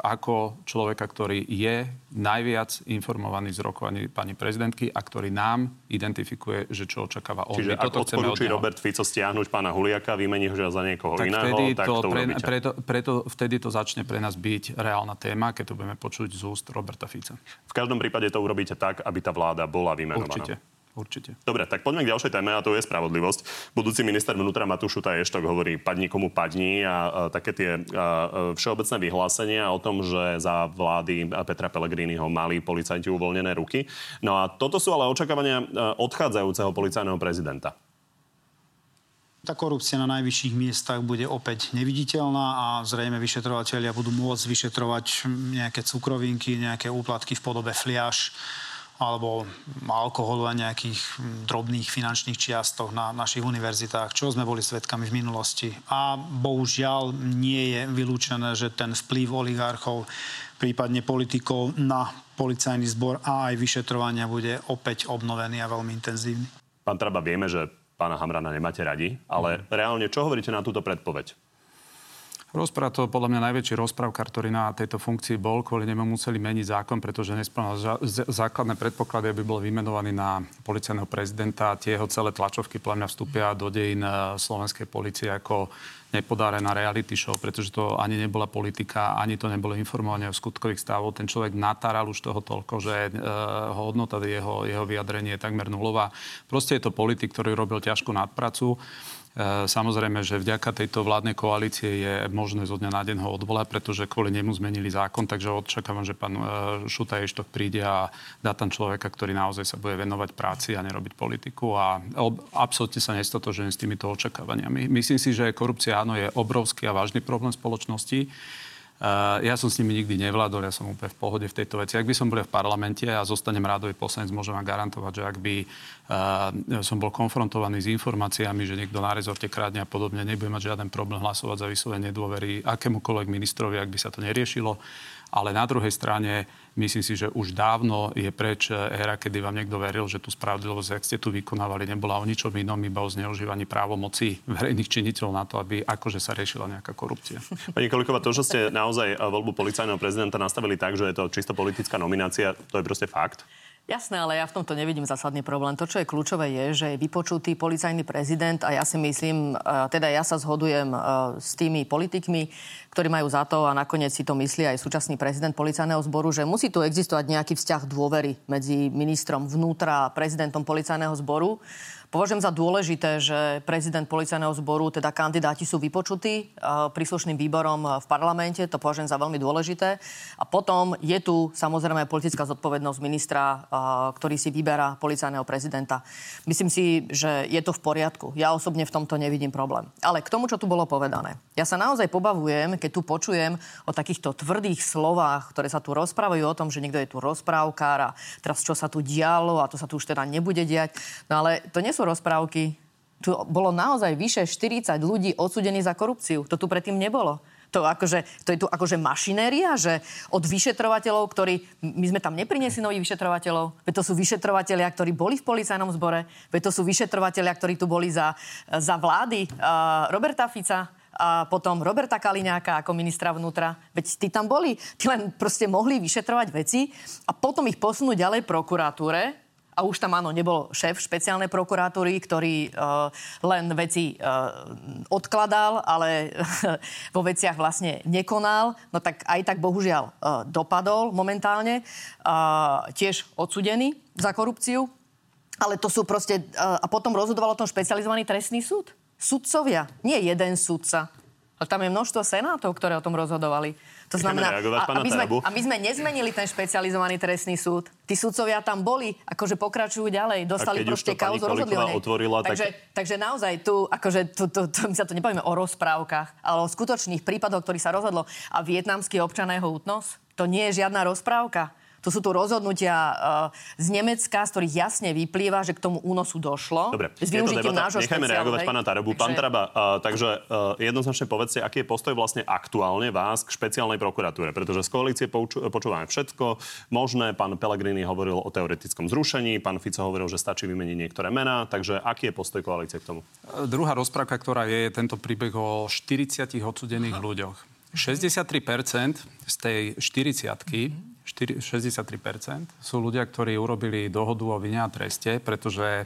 ako človeka, ktorý je najviac informovaný z rokovaní pani prezidentky a ktorý nám identifikuje, že čo očakáva on. Čiže ak odporúči Robert Fico stiahnuť pána Huliaka, vymení ho za niekoho iného, tak to urobíte. Preto vtedy to začne pre nás byť reálna téma, keď to budeme počuť z úst Roberta Fica. V každom prípade to urobíte tak, aby tá vláda bola vymenovaná. Určite. Dobre, tak poďme k ďalšej téme a to je spravodlivosť. Budúci minister vnútra Matúš Šutaj Eštok hovorí padni komu padni a také tie všeobecné vyhlásenia o tom, že za vlády Petra Pellegriniho mali policajti uvoľnené ruky. No a toto sú ale očakávania odchádzajúceho policajného prezidenta. Tá korupcia na najvyšších miestach bude opäť neviditeľná a zrejme vyšetrovatelia budú môcť vyšetrovať nejaké cukrovinky, nejaké úplatky v podobe fliaš alebo alkoholu a nejakých drobných finančných čiastok na našich univerzitách, čo sme boli svedkami v minulosti. A bohužiaľ nie je vylúčené, že ten vplyv oligarchov, prípadne politikov na policajný zbor a aj vyšetrovania bude opäť obnovený a veľmi intenzívny. Pán Taraba, vieme, že pána Hamrana nemáte radi, ale reálne čo hovoríte na túto predpoveď? Rozpráv to podľa mňa najväčší rozprávkar, ktorý na tejto funkcii bol, kvôli nemu museli meniť zákon, pretože nesplnil základné predpoklady, aby bol vymenovaný na policajného prezidenta. Tie jeho celé tlačovky podľa mňa vstúpia do dejín slovenskej polície ako nepodarená reality show, pretože to ani nebola politika, ani to nebolo informovanie o skutkových stavoch. Ten človek natáral už toho toľko, že hodnota jeho vyjadrenie je takmer nulová. Proste je to politik, ktorý robil ťažkú nadpracu. Samozrejme, že vďaka tejto vládnej koalície je možné zo dňa na deň ho odvolať, pretože kvôli nemu zmenili zákon, takže očakávam, že pán Šutaj Eštok príde a dá tam človeka, ktorý naozaj sa bude venovať práci a nerobiť politiku a absolútne sa nestotožujem s týmito očakávaniami. Myslím si, že korupcia, áno, je obrovský a vážny problém spoločnosti. Ja som s nimi nikdy nevládol, ja som úplne v pohode v tejto veci. Ak by som bol v parlamente a zostanem radový poslanec, môžem vám garantovať, že ak by som bol konfrontovaný s informáciami, že niekto na rezorte krádne a podobne, nebudem mať žiaden problém hlasovať za vyslovenie nedôvery akémukoľvek ministrovi, ak by sa to neriešilo. Ale na druhej strane, myslím si, že už dávno je preč éra, kedy vám niekto veril, že tú spravodlivosť, ak ste tu vykonávali, nebola o ničom inom, iba o zneužívaní právomoci verejných činiteľov na to, aby akože sa riešila nejaká korupcia. Pani Kolíková, to, že ste naozaj voľbu policajného prezidenta nastavili tak, že je to čisto politická nominácia, to je proste fakt? Jasné, ale ja v tomto nevidím zásadný problém. To, čo je kľúčové, je, že je vypočutý policajný prezident a ja si myslím, teda ja sa zhodujem s tými politikmi, ktorí majú za to a nakoniec si to myslí aj súčasný prezident policajného zboru, že musí tu existovať nejaký vzťah dôvery medzi ministrom vnútra a prezidentom policajného zboru. Považujem za dôležité, že prezident policajného zboru, teda kandidáti sú vypočutí príslušným výborom v parlamente. To považujem za veľmi dôležité. A potom je tu samozrejme politická zodpovednosť ministra, ktorý si vyberá policajného prezidenta. Myslím si, že je to v poriadku. Ja osobne v tomto nevidím problém. Ale k tomu, čo tu bolo povedané. Ja sa naozaj pobavujem, keď tu počujem o takýchto tvrdých slovách, ktoré sa tu rozprávajú o tom, že niekto je tu rozprávkár a teraz čo sa tu dialo a to sa tu už teda nebude diať. No ale to nie sú rozprávky. Tu bolo naozaj vyše 40 ľudí odsúdených za korupciu. To tu predtým nebolo. To je tu akože mašinéria, že od vyšetrovateľov, ktorí... My sme tam neprinesli nových vyšetrovateľov. Veď to sú vyšetrovatelia, ktorí boli v policajnom zbore. Veď to sú vyšetrovatelia, ktorí tu boli za vlády Roberta Fica a potom Roberta Kaliňáka ako ministra vnútra. Veď tí tam boli. Tí len proste mohli vyšetrovať veci a potom ich posunúť ďalej prokuratúre A už tam, áno, nebol šéf špeciálnej prokuratúry, ktorý len veci odkladal, ale vo veciach vlastne nekonal. No tak aj tak bohužiaľ dopadol momentálne. Tiež odsudený za korupciu. Ale to sú proste... a potom rozhodoval o tom špecializovaný trestný súd. Sudcovia. Nie jeden sudca. Ale tam je množstvo senátov, ktoré o tom rozhodovali. To znamená, my sme nezmenili ten špecializovaný trestný súd. Tí sudcovia tam boli, akože pokračujú ďalej, dostali proste kauzu, rozhodli o nej. Takže naozaj tu, akože my sa tu nebavíme o rozprávkach, ale o skutočných prípadoch, ktorých sa rozhodlo. A vietnamský občan a jeho útnos, to nie je žiadna rozprávka. To sú tu rozhodnutia z Nemecka, z ktorých jasne vyplýva, že k tomu únosu došlo. Dobre, s využitím nášho špeciálnej... Nechajme reagovať pána Tarabu. Takže... Pán Taraba, takže jednoznačne povedzte, aký je postoj vlastne aktuálne vás k špeciálnej prokuratúre. Pretože z koalície počúvame všetko možné. Pán Pellegrini hovoril o teoretickom zrušení, pán Fico hovoril, že stačí vymeniť niektoré mená. Takže aký je postoj koalície k tomu? Druhá rozprávka, ktorá je tento príbeh o 40 odsudených ľuďoch. 63% z tej 40-ky 63% sú ľudia, ktorí urobili dohodu o vine a treste, pretože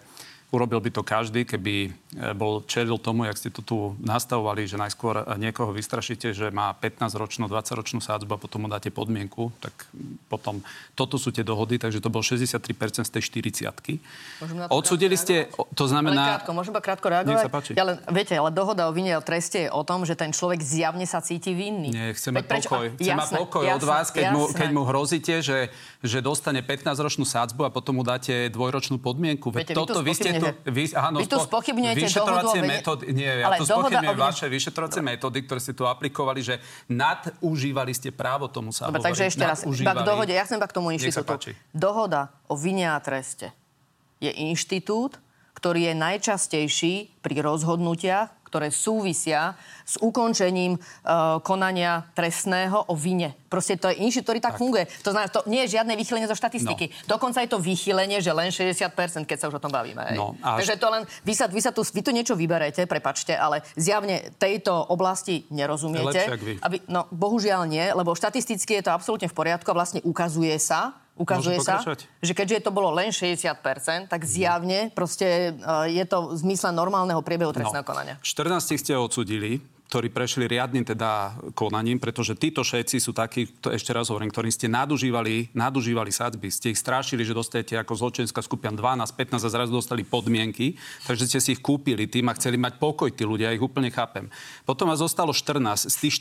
urobil by to každý, keby bol čelil tomu, jak ste to tu nastavovali, že najskôr niekoho vystrašíte, že má 15-ročnú, 20-ročnú sádzbu a potom mu dáte podmienku, tak potom toto sú tie dohody, takže to bol 63% z tej 40-ky. Odsudili ste, to znamená... Môžem iba krátko reagovať? Ale dohoda o vine a treste je o tom, že ten človek zjavne sa cíti vinný. Nie, chceme pokoj. Chceme pokoj od vás, keď mu hrozíte, že dostane 15-ročnú sádzbu a potom mu dáte dvojročnú podmienku. Vy tu spochybňujete dohodu o vine... Vaše vyšetrovacie metódy, ktoré ste tu aplikovali, že nadužívali ste právo, tomu sa hovorí. Takže ešte raz, k dohode, ja chcem iba k tomu inštitútu. Dohoda o vine a treste je inštitút, ktorý je najčastejší pri rozhodnutiach, ktoré súvisia s ukončením konania trestného o vine. Proste to je inštitút, ktorý tak funguje. To znamená, to nie je žiadne vychýlenie zo štatistiky. No. Dokonca je to vychýlenie, že len 60%, keď sa už o tom bavíme. No, takže to len, vy tu niečo vyberete, prepačte, ale zjavne tejto oblasti nerozumiete. Lepšie, ak vy. No, bohužiaľ nie, lebo štatisticky je to absolútne v poriadku a vlastne ukazuje sa, že keďže to bolo len 60%, tak zjavne proste je to v zmysle normálneho priebehu trestného konania. 14 ste odsudili, ktorí prešli riadnym teda konaním, pretože títo všetci sú takí, to ešte raz hovorím, ktorým ste nadužívali sadzby, ste ich strašili, že dostanete ako zločenská skupina 12, 15 a zrazu dostali podmienky, takže ste si ich kúpili tým a chceli mať pokoj tí ľudia, ja ich úplne chápem. Potom vás zostalo 14. Z tých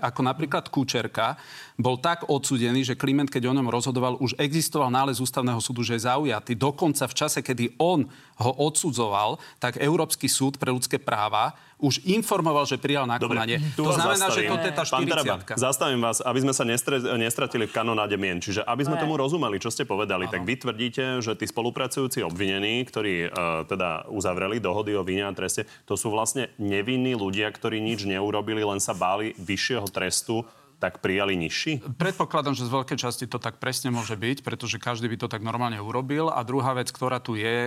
14, ako napríklad Kučerka, bol tak odsúdený, že Kliment, keď o ňom rozhodoval, už existoval nález ústavného súdu, že je zaujatý. Dokonca v čase, kedy on ho odsudzoval, tak Európsky súd pre ľudské práva už informoval, že prijal nákonanie. To znamená, zastavím. Že to je tá 40-ka. Zastavím vás, aby sme sa nestratili v kanonáde mien. Čiže aby sme tomu rozumeli, čo ste povedali, tak vy tvrdíte, že tí spolupracujúci obvinení, ktorí teda uzavreli dohody o vine a treste, to sú vlastne nevinní ľudia, ktorí nič neurobili, len sa báli vyššieho trestu, tak prijali nižší? Predpokladám, že z veľkej časti to tak presne môže byť, pretože každý by to tak normálne urobil. A druhá vec, ktorá tu je,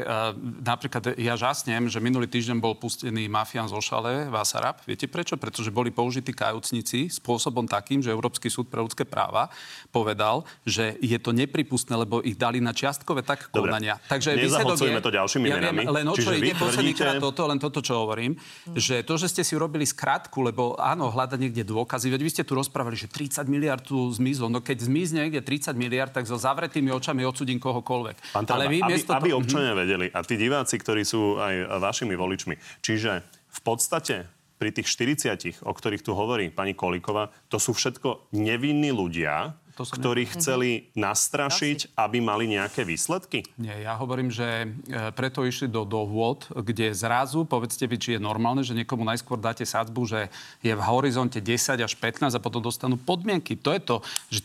napríklad ja žasnem, že minulý týždeň bol pustený mafián z Ošale, Vasarab. Viete prečo? Pretože boli použití kajúcnici spôsobom takým, že Európsky súd pre ľudské práva povedal, že je to nepripustné, lebo ich dali na čiastkové tak konania. Takže nezaholcujeme to ďalšími menami. Len o čo ide poslednýkrát toto, čo hovorím, že to, že ste si urobili skratku, lebo áno, hľadať niekde dôkazy, veď vy ste tu rozprávali, že 30 miliard tu zmizlo. No keď zmizne niekde 30 miliard, tak so zavretými očami odsudím kohokoľvek. Pán Taraba, aby občania vedeli, a tí diváci, ktorí sú aj vašimi voličmi, čiže v podstate pri tých 40, o ktorých tu hovorí pani Kolíková, to sú všetko nevinní ľudia, ktorí chceli nastrašiť, aby mali nejaké výsledky? Nie, ja hovorím, že preto išli do dohôd, kde zrazu, povedzte vy, či je normálne, že niekomu najskôr dáte sadzbu, že je v horizonte 10 až 15 a potom dostanú podmienky. To je to. Že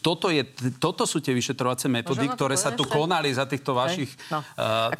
toto sú tie vyšetrovacie metódy, ktoré sa tu konali za týchto vašich... No.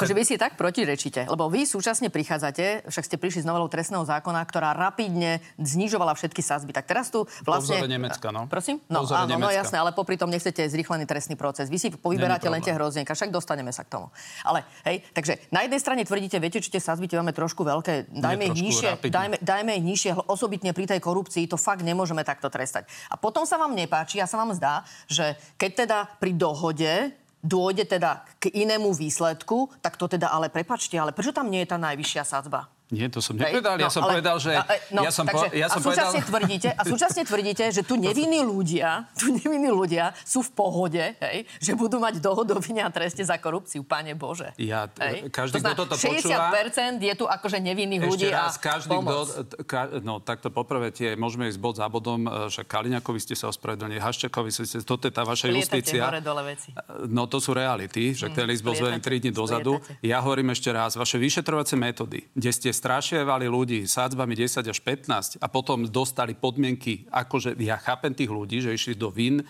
Vy si tak protirečíte, lebo vy súčasne prichádzate, však ste prišli s novelou trestného zákona, ktorá rapidne znižovala všetky sadzby. Tak teraz tu vlastne... Po vzore Nemecka, no. Prosím? No, áno, no jasné, ale pritom nechcete zrýchlený trestný proces. Vy si povyberáte len tie hrozienka, však dostaneme sa k tomu. Ale hej, takže na jednej strane tvrdíte, viete, či tie sadzby máme trošku veľké, dajme ich nižšie, osobitne pri tej korupcii, to fakt nemôžeme takto trestať. A potom sa vám nepáči, ja sa vám zdá, že keď teda pri dohode dôjde teda k inému výsledku, tak to teda ale prepáčte, ale prečo tam nie je tá najvyššia sadzba? Nie, to som nepovedal. Ja som povedal, že... A súčasne tvrdíte, že tu nevinní ľudia sú v pohode, hej, že budú mať dohodu o vine a treste za korupciu. Pane Bože. Ja, každý, kto toto počúva... 60% je tu akože nevinných ľudí a pomoc. No takto poprvé tie, môžeme ísť bod za bodom, že Kaliňakovi ste sa ospravedlnili, Haščákovi ste sa... Toto je tá vaša justícia. Hore dole veci. No to sú reality, že ten list bol zverejnený 3 dní dozadu. Ja hovorím ešte raz, vaše vyšetrovacie metódy, kde ste strašievali ľudí sádzbami 10 až 15 a potom dostali podmienky, akože ja chápem tých ľudí, že išli do vín,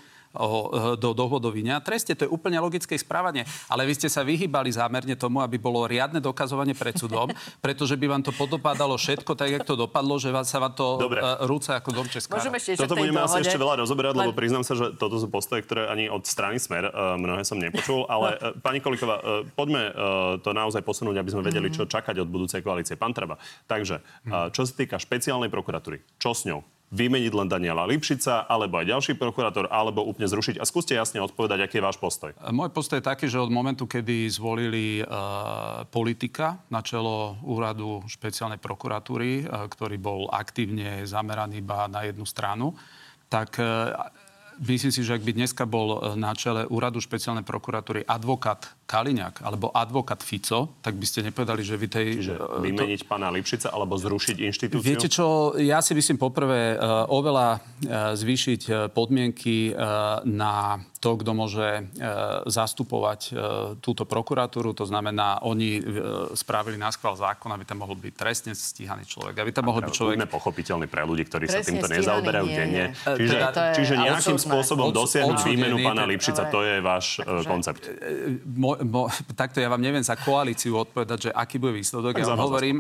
do dohodovania. Treste, to je úplne logické správanie, ale vy ste sa vyhýbali zámerne tomu, aby bolo riadne dokazovanie pred súdom, pretože by vám to podopadalo všetko, tak jak to dopadlo, že sa vám to rúca ako domček skára. Toto budeme asi ešte veľa rozoberať, lebo priznám sa, že toto sú postoje, ktoré ani od strany Smer mnohé som nepočul, ale pani Kolíková, poďme to naozaj posunúť, aby sme vedeli, čo čakať od budúcej koalície. Pán Taraba. Takže, čo sa týka špeciálnej prokuratúry, čo s ňou? Vymeniť len Daniela Lipšica, alebo aj ďalší prokurátor, alebo úplne zrušiť. A skúste jasne odpovedať, aký je váš postoj. Môj postoj je taký, že od momentu, kedy zvolili politika na čelo úradu špeciálnej prokuratúry, ktorý bol aktívne zameraný iba na jednu stranu, tak myslím si, že ak by dneska bol na čele úradu špeciálnej prokuratúry advokát Kaliňák alebo advokát Fico, tak by ste nepovedali, že vy tej... Čiže vymeniť pána Lipšica alebo zrušiť inštitúciu? Viete čo, ja si myslím poprvé oveľa zvýšiť podmienky na to, kto môže zastupovať túto prokuratúru. To znamená, oni spravili naskval zákon, aby tam mohol byť trestne stíhaný človek. Aby tam mohol byť človek... Nepochopiteľný pre ľudí, ktorí trestne sa týmto nezaoberajú denne. Čiže nejakým spôsobom dosiahnuť výmenu pána Lipšica, to je váš koncept. Takto ja vám neviem za koalíciu odpovedať, že aký bude výsledok.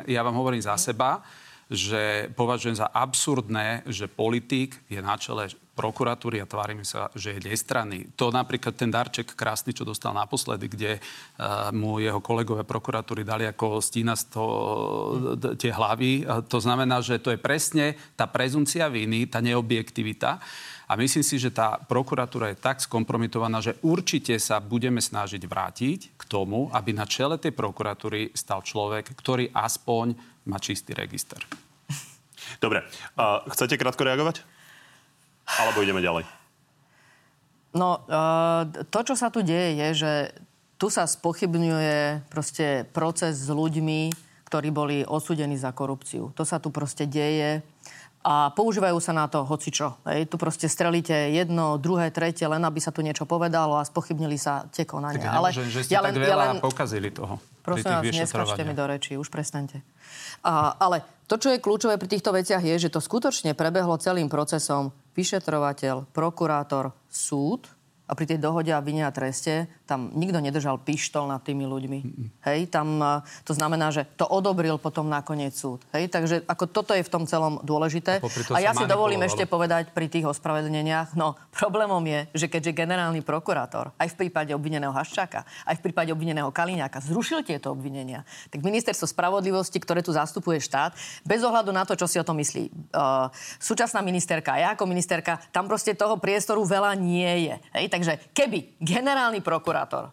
Ja vám hovorím za seba, že považujem za absurdné, že politik je na čele prokuratúry a tvárime sa, že je nestranný. To napríklad ten darček krásny, čo dostal naposledy, kde mu jeho kolegové prokuratúry dali ako stína tie hlavy. To znamená, že to je presne tá prezumcia viny, tá neobjektivita. A myslím si, že tá prokuratúra je tak skompromitovaná, že určite sa budeme snažiť vrátiť k tomu, aby na čele tej prokuratúry stal človek, ktorý aspoň má čistý register. Dobre. Chcete krátko reagovať? Alebo ideme ďalej? No, to, čo sa tu deje, je, že tu sa spochybňuje proste proces s ľuďmi, ktorí boli odsúdení za korupciu. To sa tu proste deje. A používajú sa na to hocičo. Tu proste strelíte jedno, druhé, tretie, len aby sa tu niečo povedalo a spochybnili sa tie konania. Tak ale nemôžem, že ste tak veľa pokazili toho. Prosím vás, neskáčte mi do rečí, už prestaňte. Ale to, čo je kľúčové pri týchto veciach, je, že to skutočne prebehlo celým procesom vyšetrovateľ, prokurátor, súd. A pri tej dohode a vine a treste tam nikto nedržal pištol nad tými ľuďmi. Hej, tam to znamená, že to odobril potom nakoniec súd. Hej, takže ako toto je v tom celom dôležité. A ja si dovolím ešte povedať pri tých ospravedlneniach, no problémom je, že keďže generálny prokurátor aj v prípade obvineného Haščáka, aj v prípade obvineného Kaliňáka zrušil tieto obvinenia, tak ministerstvo spravodlivosti, ktoré tu zastupuje štát, bez ohľadu na to, čo si o tom myslí súčasná ministerka, ja ako ministerka, tam proste toho priestoru veľa nie je. Hej, takže keby generálny prokurátor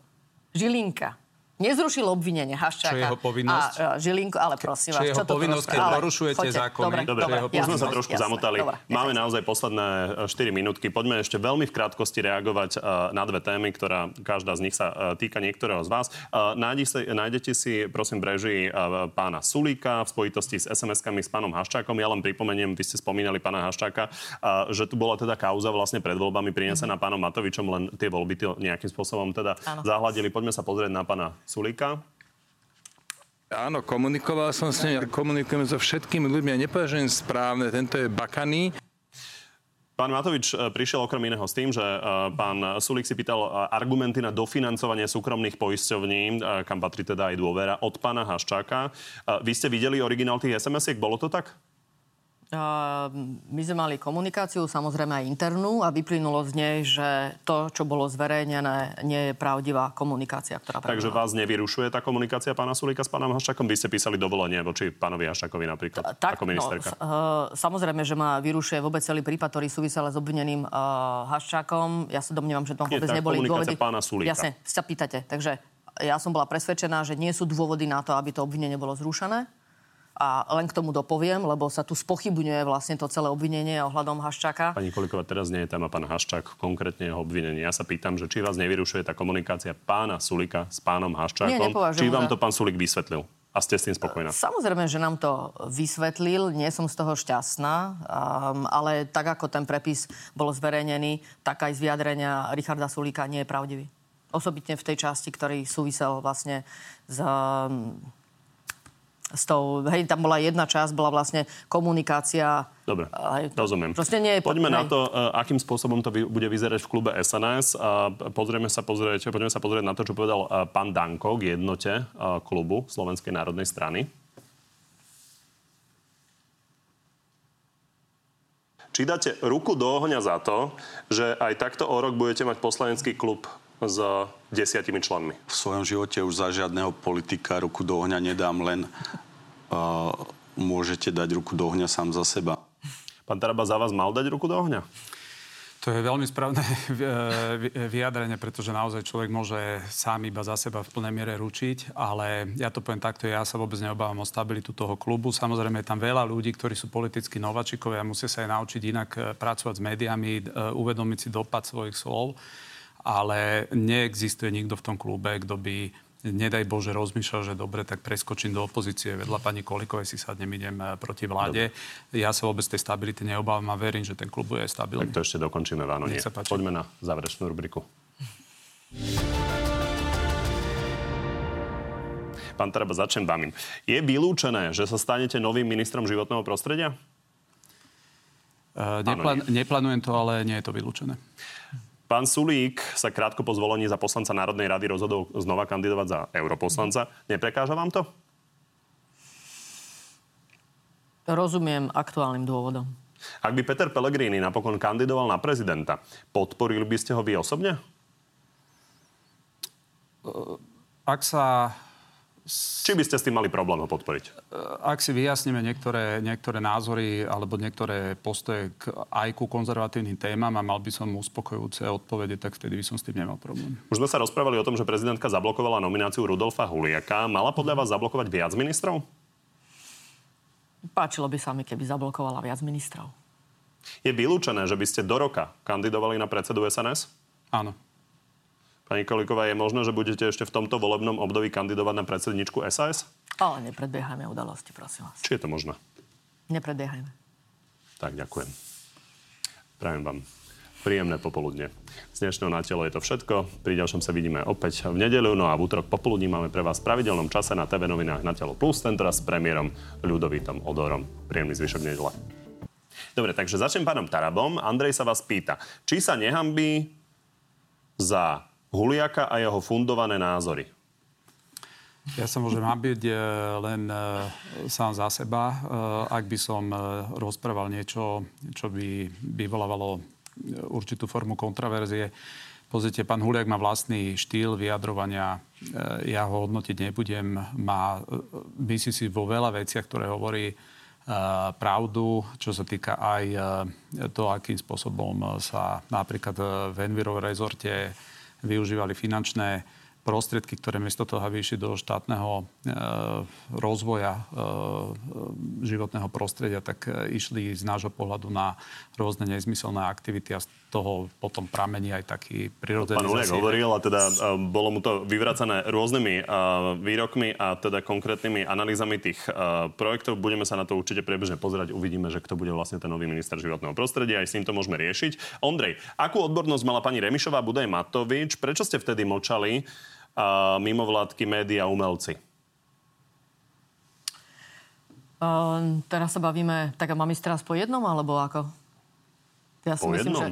Žilinka nezrušil obvinenie Haščáka a Žilinku, ale prosím vás, čo to povinnosť, keď porušujete zákony. Dobre, už sme sa trošku zamotali. Dobra, máme naozaj posledné 4 minútky. Poďme ešte veľmi v krátkosti reagovať na dve témy, ktorá každá z nich sa týka niektorého z vás. Nájdete si, prosím, v režii pána Sulíka v spojitosti s SMS-kami s pánom Haščákom. Ja len pripomeniem, vy ste spomínali pána Haščáka, že tu bola teda kauza vlastne pred voľbami prinesená pánom Matovičom, len tie voľby nejakým spôsobom teda zahladili. Poďme sa pozrieť na pána Sulíka. Áno, komunikoval som s ním, ja komunikujem so všetkými ľuďmi a nepovažujem správne, tento je bakaný. Pán Matovič prišiel okrem iného s tým, že pán Sulík si pýtal argumenty na dofinancovanie súkromných poisťovní, kam patrí teda aj dôvera, od pána Haščáka. Vy ste videli originál tých SMS-iek, bolo to tak? My sme mali komunikáciu, samozrejme aj internú, a vyplynulo z nej, že to, čo bolo zverejnené, nie je pravdivá komunikácia, ktorá prebehla. Takže vás nevyrušuje tá komunikácia pána Sulíka s pánom Haščákom? Vy ste písali dovolenie voči pánovi Haščákovi napríklad ako ministerka. Samozrejme, že ma vyrušuje vôbec celý prípad, ktorý súvisel s obvineným Haščákom. Ja sa domnievam, že tam vôbec neboli dôvody. Pána Sulíka. Jasne, sa pýtate. Takže ja som bola presvedčená, že nie sú dôvody na to, aby to obvinenie bolo zrušené. A len k tomu dopoviem, lebo sa tu spochybňuje vlastne to celé obvinenie ohľadom Haščáka. Pani Kolíková, teraz nie je tam pán Haščák, konkrétne jeho obvinenie. Ja sa pýtam, že či vás nevyrušuje tá komunikácia pána Sulíka s pánom Haščákom? Nie, či vám to pán Sulík vysvetlil? A ste s tým spokojná? Samozrejme, že nám to vysvetlil. Nie som z toho šťastná. Ale tak, ako ten prepis bol zverejnený, tak aj z vyjadrenia Richarda Sulíka nie je pravdivý. Osobitne v tej časti, ktorý súvisel vlastne hej, tam bola jedna časť, bola vlastne komunikácia. Dobre, rozumiem. Poďme na to, akým spôsobom to bude vyzerať v klube SNS. Poďme sa pozrieť na to, čo povedal pán Danko k jednote klubu Slovenskej národnej strany. Či dáte ruku do ohňa za to, že aj takto o rok budete mať poslanecký klub s 10 členmi? V svojom živote už za žiadneho politika ruku do ohňa nedám, len môžete dať ruku do ohňa sám za seba. Pán Taraba, za vás mal dať ruku do ohňa? To je veľmi správne vyjadrenie, pretože naozaj človek môže sám iba za seba v plnej miere ručiť, ale ja to poviem takto, ja sa vôbec neobávam o stabilitu toho klubu. Samozrejme, je tam veľa ľudí, ktorí sú politickí nováčikovia a musia sa aj naučiť inak pracovať s médiami, uvedomiť si dopad svojich slov. Ale neexistuje nikto v tom klube, kto by, nedaj Bože, rozmýšľal, že dobre, tak preskočím do opozície. Vedľa pani Kolíkovej si sadnem, idem proti vláde. Dobre. Ja sa vôbec tej stability neobávam a verím, že ten klub je stabilný. Tak to ešte dokončíme, Váno. Poďme na záverečnú rubriku. Pán Taraba, začnem vami. Je vylúčené, že sa stanete novým ministrom životného prostredia? Neplánujem to, ale nie je to vylúčené. Pán Sulík sa krátko po zvolení za poslanca Národnej rady rozhodol znova kandidovať za europoslanca. Neprekáža vám to? Rozumiem aktuálnym dôvodom. Ak by Peter Pellegrini napokon kandidoval na prezidenta, podporili by ste ho vy osobne? Či by ste s tým mali problém ho podporiť? Ak si vyjasníme niektoré názory alebo niektoré postoje aj ku konzervatívnym témam a mal by som uspokojujúce odpovede, tak vtedy by som s tým nemal problém. Už sme sa rozprávali o tom, že prezidentka zablokovala nomináciu Rudolfa Huliaka. Mala podľa vás zablokovať viac ministrov? Páčilo by sa mi, keby zablokovala viac ministrov. Je vylúčené, že by ste do roka kandidovali na predsedu SNS? Áno. Pani Kolíková, je možné, že budete ešte v tomto volebnom období kandidovať na predsedničku SAS? Ale nepredbiehajme udalosti, prosím vás. Či je to možné? Nepredbiehajme. Tak, ďakujem. Prajem vám príjemné popoludne. Z dnešného Na telo je to všetko. Pri ďalšom sa vidíme opäť v nedeľu. No a v útorok popoludní máme pre vás v pravidelnom čase na TV novinách Na telo plus, tentoraz s premiérom Ľudovitom Odorom. Príjemný zvyšok nedele. Dobre, takže začnem pánom Tarabom. Andrej sa vás pýta, či sa nehanbí za Huliaka a jeho fundované názory. Ja sa môžem hambiť len sám za seba. Ak by som rozprával niečo, čo by vyvolávalo určitú formu kontroverzie. Pozrite, pán Huliak má vlastný štýl vyjadrovania. Ja ho hodnotiť nebudem. Myslí si vo veľa veciach, ktoré hovorí pravdu, čo sa týka aj to, akým spôsobom sa napríklad v Enviro rezorte využívali finančné prostriedky, ktoré miesto toho vyšli do štátneho rozvoja životného prostredia, tak išli z nášho pohľadu na rôzne nezmyselné aktivity a z toho potom pramení aj taký prirodzený. Pán Uliak hovoril a teda bolo mu to vyvracané rôznymi výrokmi a teda konkrétnymi analýzami tých projektov. Budeme sa na to určite priebežne pozerať. Uvidíme, že kto bude vlastne ten nový minister životného prostredia. Aj s ním to môžeme riešiť. Ondrej, akú odbornosť mala pani Remišová, Budaj, Matovič? Prečo ste vtedy mlčali? A mimovládky, médiá, umelci. Teraz sa bavíme, tak a máme ísť teraz po jednom, alebo ako? Ja si po myslím, jednom? Že,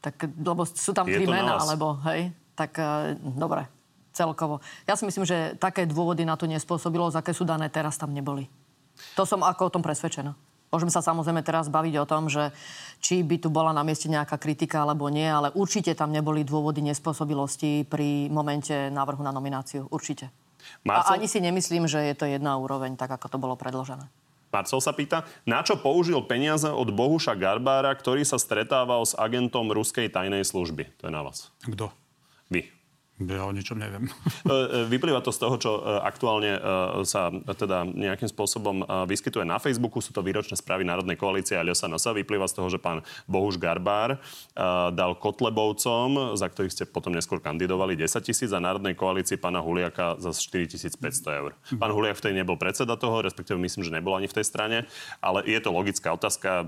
tak, lebo sú tam tri mená, alebo hej? Tak dobre, celkovo. Ja si myslím, že také dôvody na to nespôsobilo, aké sú dané, teraz tam neboli. To som ako o tom presvedčená. Môžeme sa samozrejme teraz baviť o tom, že či by tu bola na mieste nejaká kritika alebo nie, ale určite tam neboli dôvody nespôsobilosti pri momente návrhu na nomináciu. Určite. Marcel? A ani si nemyslím, že je to jedna úroveň, tak ako to bolo predložené. Marcel sa pýta, na čo použil peniaze od Bohuša Garbára, ktorý sa stretával s agentom ruskej tajnej služby? To je na vás. Kto? Vy. Ja o ničom neviem. Vyplýva to z toho, čo aktuálne sa teda nejakým spôsobom vyskytuje na Facebooku. Sú to výročné správy Národnej koalície a LSNS. Vyplýva z toho, že pán Bohuš Garbár dal Kotlebovcom, za ktorých ste potom neskôr kandidovali, 10 000 a Národnej koalícii pána Huliaka za 4 500 €. Pán Huliak vtedy nebol predseda toho, respektíve myslím, že nebol ani v tej strane. Ale je to logická otázka,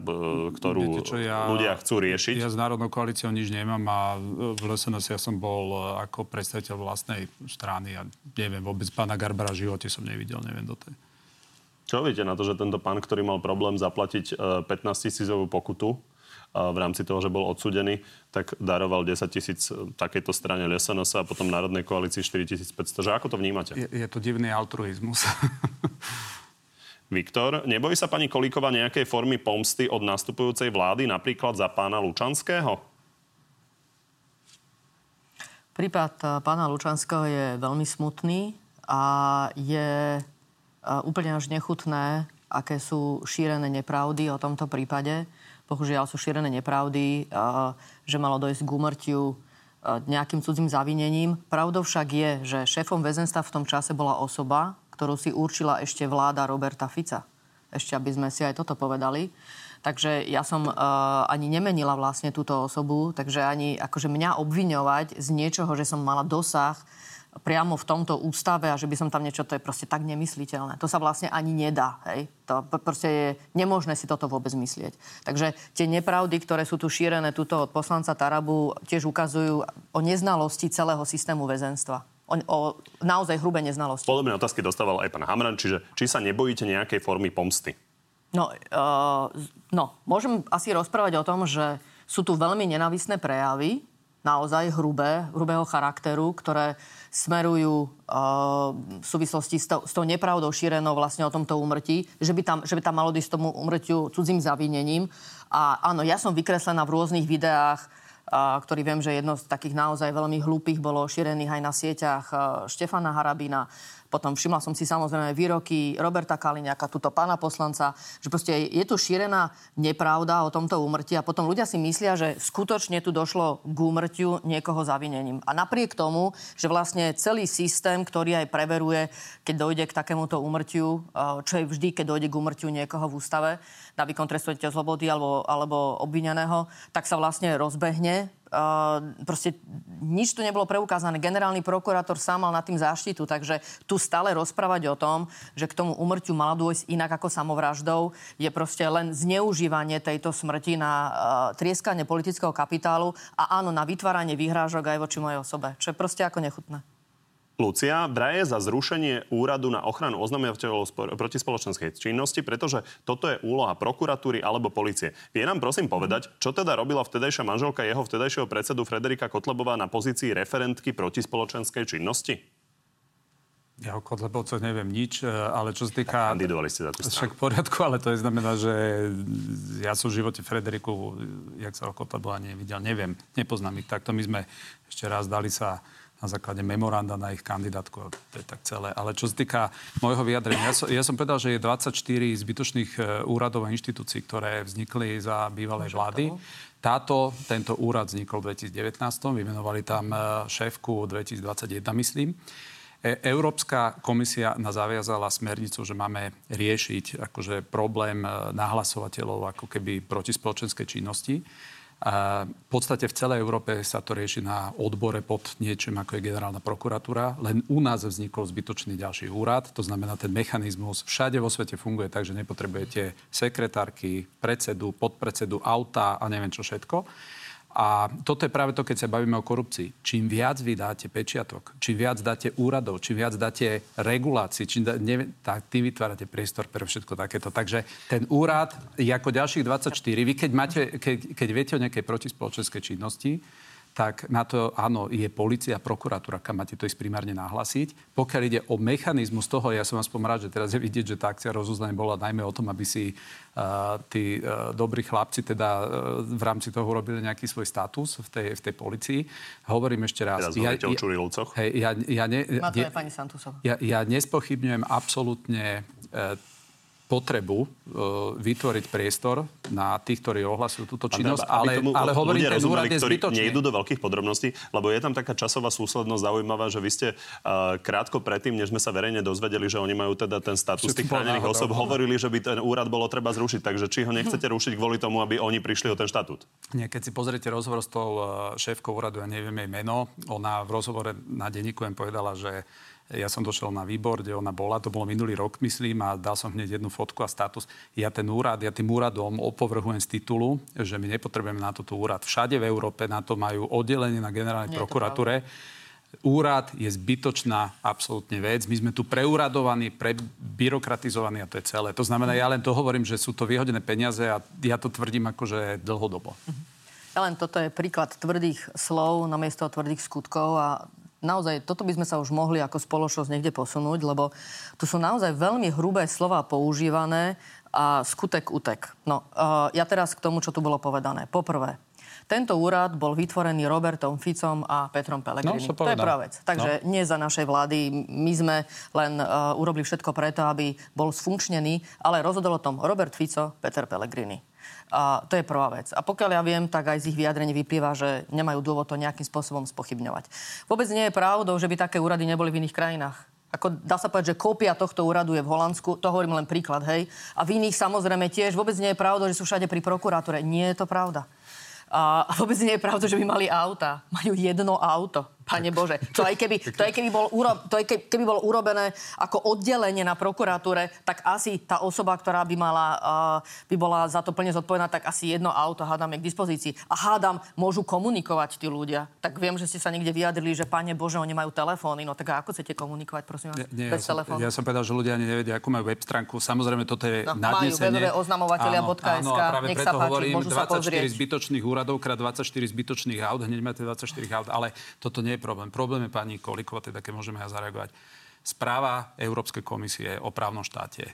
ktorú ľudia chcú riešiť. Ja s Národnou koalíciou nič nemám a v LSNS ja som bol ako predstaviteľ vlastnej strany. Ja neviem, vôbec pána Garbara v živote som nevidel, neviem do tej. Čo viete na to, že tento pán, ktorý mal problém zaplatiť 15 000-ovú pokutu v rámci toho, že bol odsúdený, tak daroval 10 000 takejto strane LSNS a potom Národnej koalícii 4 500. Že ako to vnímate? Je to divný altruizmus. Viktor, nebojí sa pani Kolíková nejakej formy pomsty od nastupujúcej vlády, napríklad za pána Lučanského? Prípad pána Lučanského je veľmi smutný a je úplne až nechutné, aké sú šírené nepravdy o tomto prípade. Bohužiaľ sú šírené nepravdy, že malo dojsť k úmrtiu nejakým cudzým zavinením. Pravdou však je, že šéfom väzenstva v tom čase bola osoba, ktorú si určila ešte vláda Roberta Fica. Ešte aby sme si aj toto povedali. Takže ja som ani nemenila vlastne túto osobu, takže ani akože mňa obviňovať z niečoho, že som mala dosah priamo v tomto ústave a že by som tam niečo, to je proste tak nemysliteľné. To sa vlastne ani nedá, hej. To proste je nemožné si toto vôbec myslieť. Takže tie nepravdy, ktoré sú tu šírené tuto od poslanca Tarabu, tiež ukazujú o neznalosti celého systému väzenstva. O naozaj hrubé neznalosti. Podobné otázky dostával aj pán Hamran, čiže či sa nebojíte nejakej formy pomsty? No, môžem asi rozprávať o tom, že sú tu veľmi nenávisné prejavy, naozaj hrubého charakteru, ktoré smerujú v súvislosti s tou nepravdou šírenou vlastne o tomto úmrtí, že by tam malo ísť tomu úmrtiu cudzým zavinením. A áno, ja som vykreslená v rôznych videách, ktorý viem, že jedno z takých naozaj veľmi hlúpých bolo šírených aj na sieťach Štefana Harabina. Potom všimla som si samozrejme výroky Roberta Kaliňáka, tuto pána poslanca, že proste je tu šírená nepravda o tomto úmrti a potom ľudia si myslia, že skutočne tu došlo k úmrtiu niekoho zavinením. A napriek tomu, že vlastne celý systém, ktorý aj preveruje, keď dojde k takémuto úmrtiu, čo je vždy, keď dojde k úmrtiu niekoho v ústave, na výkon trestu slobody alebo obvineného, tak sa vlastne rozbehne. Proste nič tu nebolo preukázané. Generálny prokurátor sám mal nad tým záštitu, takže tu stále rozprávať o tom, že k tomu úmrtiu mala dôjsť inak ako samovraždou, je proste len zneužívanie tejto smrti na trieskanie politického kapitálu a áno, na vytváranie výhrážok aj voči mojej osobe, čo je proste ako nechutné. Lucia braje za zrušenie úradu na ochranu oznamovateľov proti spoločenskej činnosti, pretože toto je úloha prokuratúry alebo polície. Vie nám prosím povedať, čo teda robila vtedajšia manželka jeho vtedajšieho predsedu Frederika Kotlebová na pozícii referentky proti spoločenskej činnosti? Ja o Kotlebovcoch neviem nič, ale čo sa týka... Kandidovali ste za tú stranu. Však v poriadku, ale to je znamená, že ja som v živote Frederiku, jak sa o Kotlebová nevidel, neviem, nepoznám ich takto. My sme ešte raz dali sa na základe memoranda na ich kandidátku. To je tak celé. Ale čo sa týka môjho vyjadrenia, ja som povedal, že je 24 zbytočných úradov a inštitúcií, ktoré vznikli za bývalej vlády. Tento úrad vznikol v 2019. Vymenovali tam šéfku 2021, myslím. Európska komisia nás zaviazala smernicou, že máme riešiť akože problém nahlasovateľov ako keby proti spoločenskej činnosti. A v podstate v celej Európe sa to rieši na odbore pod niečím, ako je generálna prokuratúra. Len u nás vznikol zbytočný ďalší úrad. To znamená, ten mechanizmus všade vo svete funguje tak, že nepotrebujete sekretárky, predsedu, podpredsedu, auta a neviem čo všetko. A toto je práve to, keď sa bavíme o korupcii. Čím viac vy dáte pečiatok, čím viac dáte úradov, čím viac dáte regulácií, tým vytvárate priestor pre všetko takéto. Takže ten úrad je ako ďalších 24. Vy keď viete o nejakej protispoločenskej činnosti, tak na to, áno, je polícia, prokuratúra, kam máte to ísť primárne nahlásiť. Pokiaľ ide o mechanizmus toho, ja som vám spomenul, že teraz je vidieť, že tá akcia rozoznania bola najmä o tom, aby si tí dobrí chlapci teda v rámci toho urobili nejaký svoj status v tej polícii. Hovorím ešte raz. Teraz hovoríte o Čurilovcoch? Ja nespochybňujem absolútne potrebu vytvoriť priestor na tých, ktorí ohlasujú túto činnosť, ale hovorím, ten úrad je zbytočný. Nejdú do veľkých podrobností, lebo je tam taká časová súslednosť zaujímavá, že vy ste krátko predtým, než sme sa verejne dozvedeli, že oni majú teda ten status tých chránených osob, hovorili, že by ten úrad bolo treba zrušiť, takže či ho nechcete rušiť kvôli tomu, aby oni prišli o ten štatút? Nie, keď si pozriete rozhovor s tou šéfkou úradu, ja neviem jej meno, ona v rozhovore na denníku povedala, že ja som došiel na výbor, kde ona bola, to bolo minulý rok, myslím, a dal som hneď jednu fotku a status. Ja tým úradom opovrhujem z titulu, že my nepotrebujeme na toto úrad. Všade v Európe na to majú oddelenie na generálnej prokuratúre. Úrad je zbytočná absolútne vec. My sme tu preuradovaní, prebyrokratizovaní a to je celé. To znamená, ja len to hovorím, že sú to vyhodené peniaze a ja to tvrdím akože dlhodobo. Len toto je príklad tvrdých slov namiesto tvrdých skutkov a naozaj, toto by sme sa už mohli ako spoločnosť niekde posunúť, lebo tu sú naozaj veľmi hrubé slová používané a skutek utek. No, ja teraz k tomu, čo tu bolo povedané. Poprvé, tento úrad bol vytvorený Robertom Ficom a Petrom Pellegrini. No, to je pravec. Takže nie za našej vlády. My sme len urobili všetko preto, aby bol sfunkčnený, ale rozhodol o tom Robert Fico, Peter Pellegrini. A to je prvá vec. A pokiaľ ja viem, tak aj z ich vyjadrení vyplýva, že nemajú dôvod to nejakým spôsobom spochybňovať. Vôbec nie je pravdou, že by také úrady neboli v iných krajinách. Ako dá sa povedať, že kópia tohto úradu je v Holandsku, to hovorím len príklad, hej. A v iných samozrejme tiež. Vôbec nie je pravdou, že sú všade pri prokuratúre. Nie je to pravda. A vôbec nie je pravda, že by mali auta. Majú jedno auto. Pane Bože, to aj keby bolo urobené ako oddelenie na prokuratúre, tak asi tá osoba, ktorá by bola za to plne zodpovedná, tak asi jedno auto, hádam, je k dispozícii. A hádam, môžu komunikovať tí ľudia. Tak viem, že ste sa niekde vyjadrili, že Pane Bože, oni majú telefóny. No tak ako chcete komunikovať, prosím vás, bez telefónu? Ja som povedal, že ľudia ani nevedia, akú majú web stránku. Samozrejme, toto je nadnesenie. Majú webové oznamovateľia.sk. Nech sa páči, môžu sa pozrieť. 24 zbytočných úradov krát 24 zbytočných aut, hneď máte 24 aut, ale toto nie problém. Problém je pani Kolíková, teda keď môžeme ja zareagovať. Správa Európskej komisie o právnom štáte.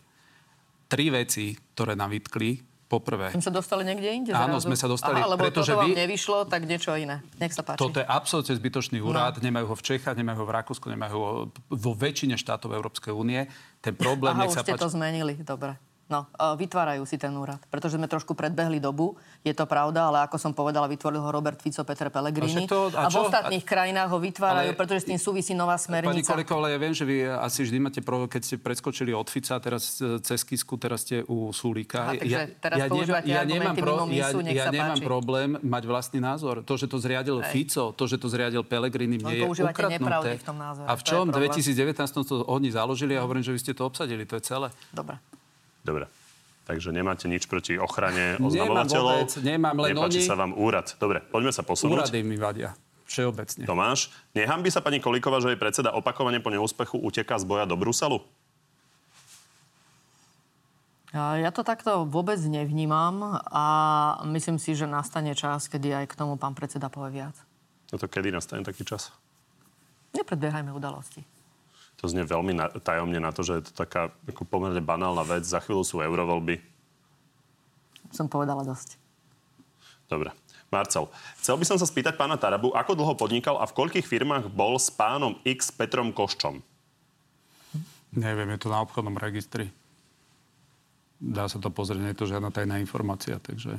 3 veci, ktoré nám vytkli. Poprvé. Sme sa dostali niekde inde zrazu. Áno, sme sa dostali, pretože vám nevyšlo, tak niečo iné. Nech sa páči. Toto je absolútne zbytočný úrad. No. Nemajú ho v Čechách, nemajú ho v Rakúsku, nemajú ho vo väčšine štátov Európskej únie. Ten problém, nech sa páči. Aha, už ste to zmenili. Dobre. No, vytvárajú si ten úrad, pretože sme trošku predbehli dobu, je to pravda, ale ako som povedala, vytvoril ho Robert Fico, Peter Pellegrini a v ostatných krajinách ho vytvárajú, pretože s tým súvisí nová smernica. Pani Kolíková, ja viem, že vy asi vždy máte problém, keď ste preskočili od Fica, teraz cez Kisku, teraz ste u Sulíka. Ja nemám problém mať vlastný názor. To, že to zriadil Fico, to, že to zriadil Pellegrini, mne je ukradnuté. A v čom? 2019 to oni založili a hovorím, že vy ste to obsadili, to je celé. Dobre. Takže nemáte nič proti ochrane oznamovateľov. Nepáči sa vám úrad. Dobre, poďme sa posunúť. Úrady mi vadia. Všeobecne. Tomáš, nehanbí sa pani Kolíková, že jej predseda opakovane po neúspechu uteká z boja do Bruselu? Ja to takto vôbec nevnímam a myslím si, že nastane čas, kedy aj k tomu pán predseda povie viac. No to kedy nastane taký čas? Nepredbiehajme udalosti. To znie veľmi tajomne na to, že je to taká ako pomerne banálna vec. Za chvíľu sú eurovoľby. Som povedala dosť. Dobre. Marcel, chcel by som sa spýtať pána Tarabu, ako dlho podnikal a v koľkých firmách bol s pánom X Petrom Koščom? Neviem, je to na obchodnom registri. Dá sa to pozrieť, nie je to žiadna tajná informácia, takže...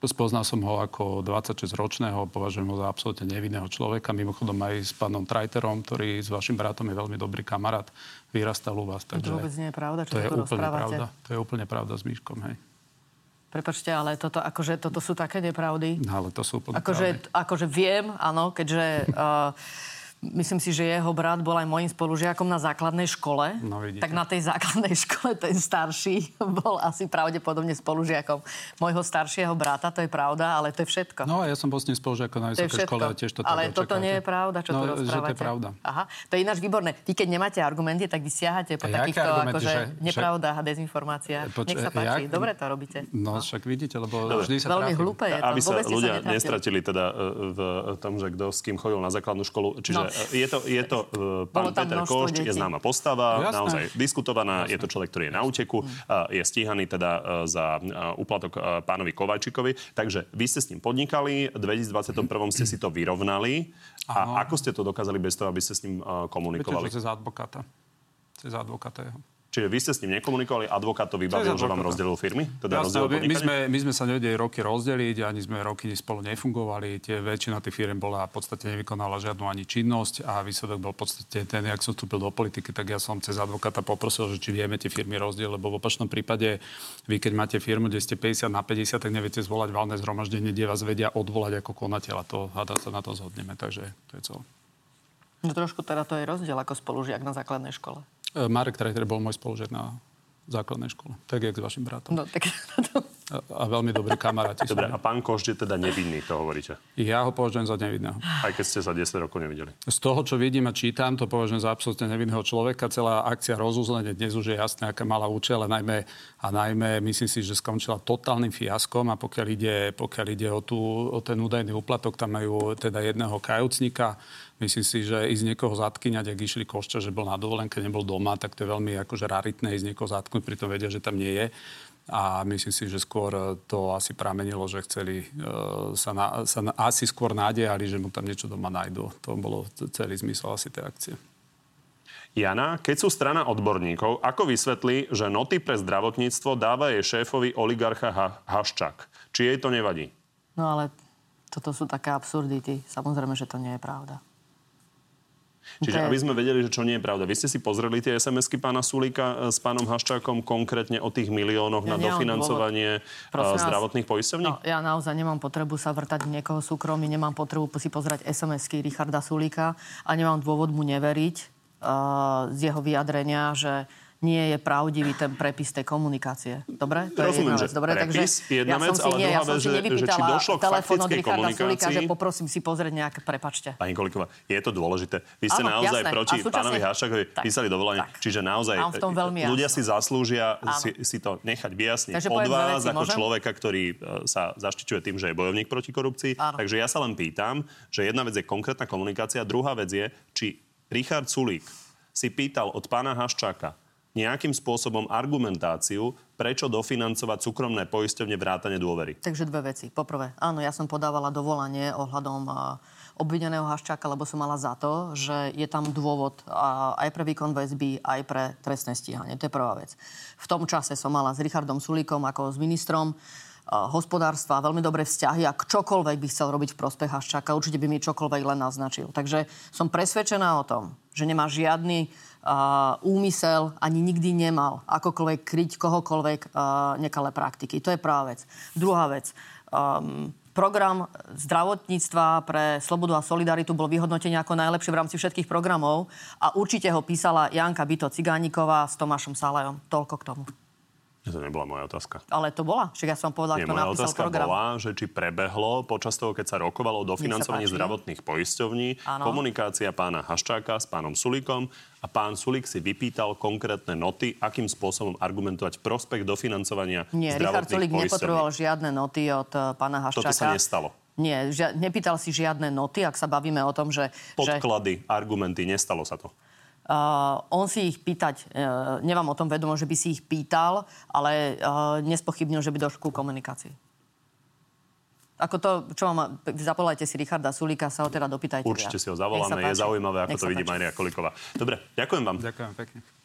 Spoznal som ho ako 26-ročného, považujem ho za absolútne nevinného človeka. Mimochodom aj s pánom Trajterom, ktorý s vašim bratom je veľmi dobrý kamarát. Vyrastal u vás, takže... To vôbec nie je pravda, čo tu rozprávate. To je úplne pravda s Míškom, hej. Prepačte, ale toto sú také nepravdy. No, ale to sú úplne akože viem, áno, keďže... Myslím si, že jeho brat bol aj môjim spolužiakom na základnej škole. No, tak na tej základnej škole ten starší bol asi pravdepodobne spolužiakom môjho staršieho brata, to je pravda, ale to je všetko. No a ja som bol s ním spolužiakom na vysokej škole a tiež to ale toto čakáte. Nie je pravda, čo tu rozprávate. Že to je pravda. Aha, to je ináč výborné. Vy keď nemáte argumenty, tak vy siahate po takýchto akože nepravda a dezinformácia. Nech sa páči, dobre to robíte. No však vidíte, lebo vždy sa trápim. Veľmi hlúpe je to. Aby sa ľudia nestratili teda v tom, že kto s kým chodil na základnú školu, čiže Je to pán Peter Koš, je známa postava, jasné, naozaj diskutovaná, jasné. Je to človek, ktorý je na úteku, je stíhaný teda za úplatok pánovi Kováčikovi. Takže vy ste s ním podnikali, v 2021. ste si to vyrovnali. Aha. A ako ste to dokázali bez toho, aby ste s ním komunikovali? Viete, že cez advokáta jeho. Čiže vy ste s ním nekomunikovali, advokát to vybavil, že vám rozdelil firmy? Teda rozdelil podnikanie? My sme sa nevedeli roky rozdeliť, ani sme roky spolu nefungovali. Väčšina tých firm bola v podstate nevykonala žiadnu ani činnosť a výsledok bol v podstate ten, jak som vstúpil do politiky, tak ja som cez advokáta poprosil, že či vieme tie firmy rozdeliť, lebo v opačnom prípade vy keď máte firmu, kde ste 50-50, tak neviete zvolať valné zhromaždenie, kde vás vedia odvolať ako konateľa. To hádam sa na to zhodneme, takže to je celé. No trošku teda to je rozdiel ako spolužiak na základnej škole. Marek Trajter bol môj spolužiak na základnej škole. Tak, jak s vašim bratom. No, tak... A veľmi dobrý kamaráti. Dobre, a pán Koš je teda nevinný, to hovoríte? Ja ho považujem za nevinného. Aj keď ste sa 10 rokov nevideli? Z toho, čo vidím a čítam, to považujem za absolútne nevinného človeka. Celá akcia rozúzlenie dnes už je jasné, aká mala účel, ale najmä myslím si, že skončila totálnym fiaskom. A pokiaľ ide o ten údajný úplatok, tam majú teda jedného kajúcnika. Myslím si, že ísť niekoho zatkňať, ak išli Košča, že bol na dovolenke, nebol doma, tak to je veľmi akože raritné ísť niekoho zatknúť, pritom vedia, že tam nie je. A myslím si, že skôr to asi pramenilo, že chceli asi skôr nádejali, že mu tam niečo doma nájdú. To bolo celý zmysel asi tej akcie. Jana, keď sú strana odborníkov, ako vysvetlí, že noty pre zdravotníctvo dáva jej šéfovi oligarcha Haščák? Či jej to nevadí? No ale toto sú také absurdity. Samozrejme, že to nie je pravda. Čiže aby sme vedeli, že čo nie je pravda. Vy ste si pozreli tie SMS-ky pána Sulíka s pánom Haščákom konkrétne o tých miliónoch na dofinancovanie zdravotných poisťovní? No, ja naozaj nemám potrebu sa vrtať v niekoho súkromí, nemám potrebu si pozrieť SMS-ky Richarda Sulíka a nemám dôvod mu neveriť z jeho vyjadrenia, že nie je pravdivý ten prepis tej komunikácie. Dobre? To rozumiem, je jedna vec. Dobre, prepis, takže jedna vec, ale druhá vec, že či došlo k faktickej komunikácii... Sulíka, že poprosím si pozrieť nejak, prepačte. Pani Kolíková, je to dôležité. Vy ste naozaj jasné. Proti súčasne... pánovi Haščákovi písali dovolanie. Tak. Čiže naozaj ľudia si zaslúžia si to nechať vyjasniť od vás ako človeka, ktorý sa zaštiťuje tým, že je bojovník proti korupcii. Áno. Takže ja sa len pýtam, že jedna vec je konkrétna komunikácia, druhá vec je, či Richard Sulík si pýtal od pána Haščáka nejakým spôsobom argumentáciu, prečo dofinancovať súkromné poisťovne vrátane dôvery. Takže dve veci. Poprvé, áno, ja som podávala dovolanie ohľadom obvineného Haščáka, lebo som mala za to, že je tam dôvod aj pre výkon väzby, aj pre trestné stíhanie. To je prvá vec. V tom čase som mala s Richardom Sulíkom ako s ministrom hospodárstva, veľmi dobré vzťahy a čokoľvek by chcel robiť v prospech Haščáka, určite by mi čokoľvek len naznačil. Takže som presvedčená o tom, že nemá žiadny úmysel, ani nikdy nemal akokoľvek kryť kohokoľvek nekalé praktiky. To je prvá vec. Druhá vec. Program zdravotníctva pre Slobodu a solidaritu bol vyhodnotený ako najlepší v rámci všetkých programov a určite ho písala Janka Bito Cigániková s Tomášom Salajom. Toľko k tomu. To nebola moja otázka. Ale to bola. Však ja som povedala, kto napísal program. Moja otázka bola, že či prebehlo počas toho, keď sa rokovalo o dofinancovaní zdravotných poisťovní, komunikácia pána Haščáka s pánom Sulíkom a pán Sulík si vypýtal konkrétne noty, akým spôsobom argumentovať v prospech dofinancovania zdravotných poisťovní. Nie, Richard Sulík nepotreboval žiadne noty od pána Haščáka. Toto sa nestalo. Nie, nepýtal si žiadne noty, ak sa bavíme o tom, že... Podklady, argumenty, nestalo sa to. On si ich pýtať, nemám o tom vedomo, že by si ich pýtal, ale nespochybnil, že by došlo ku komunikácii. Ako to, čo mám, zavolajte si Richarda Sulíka, sa ho teda dopýtajte. Určite si ho zavoláme, je zaujímavé, ako to vidí Mária Kolíková. Dobre, ďakujem vám. Ďakujem pekne.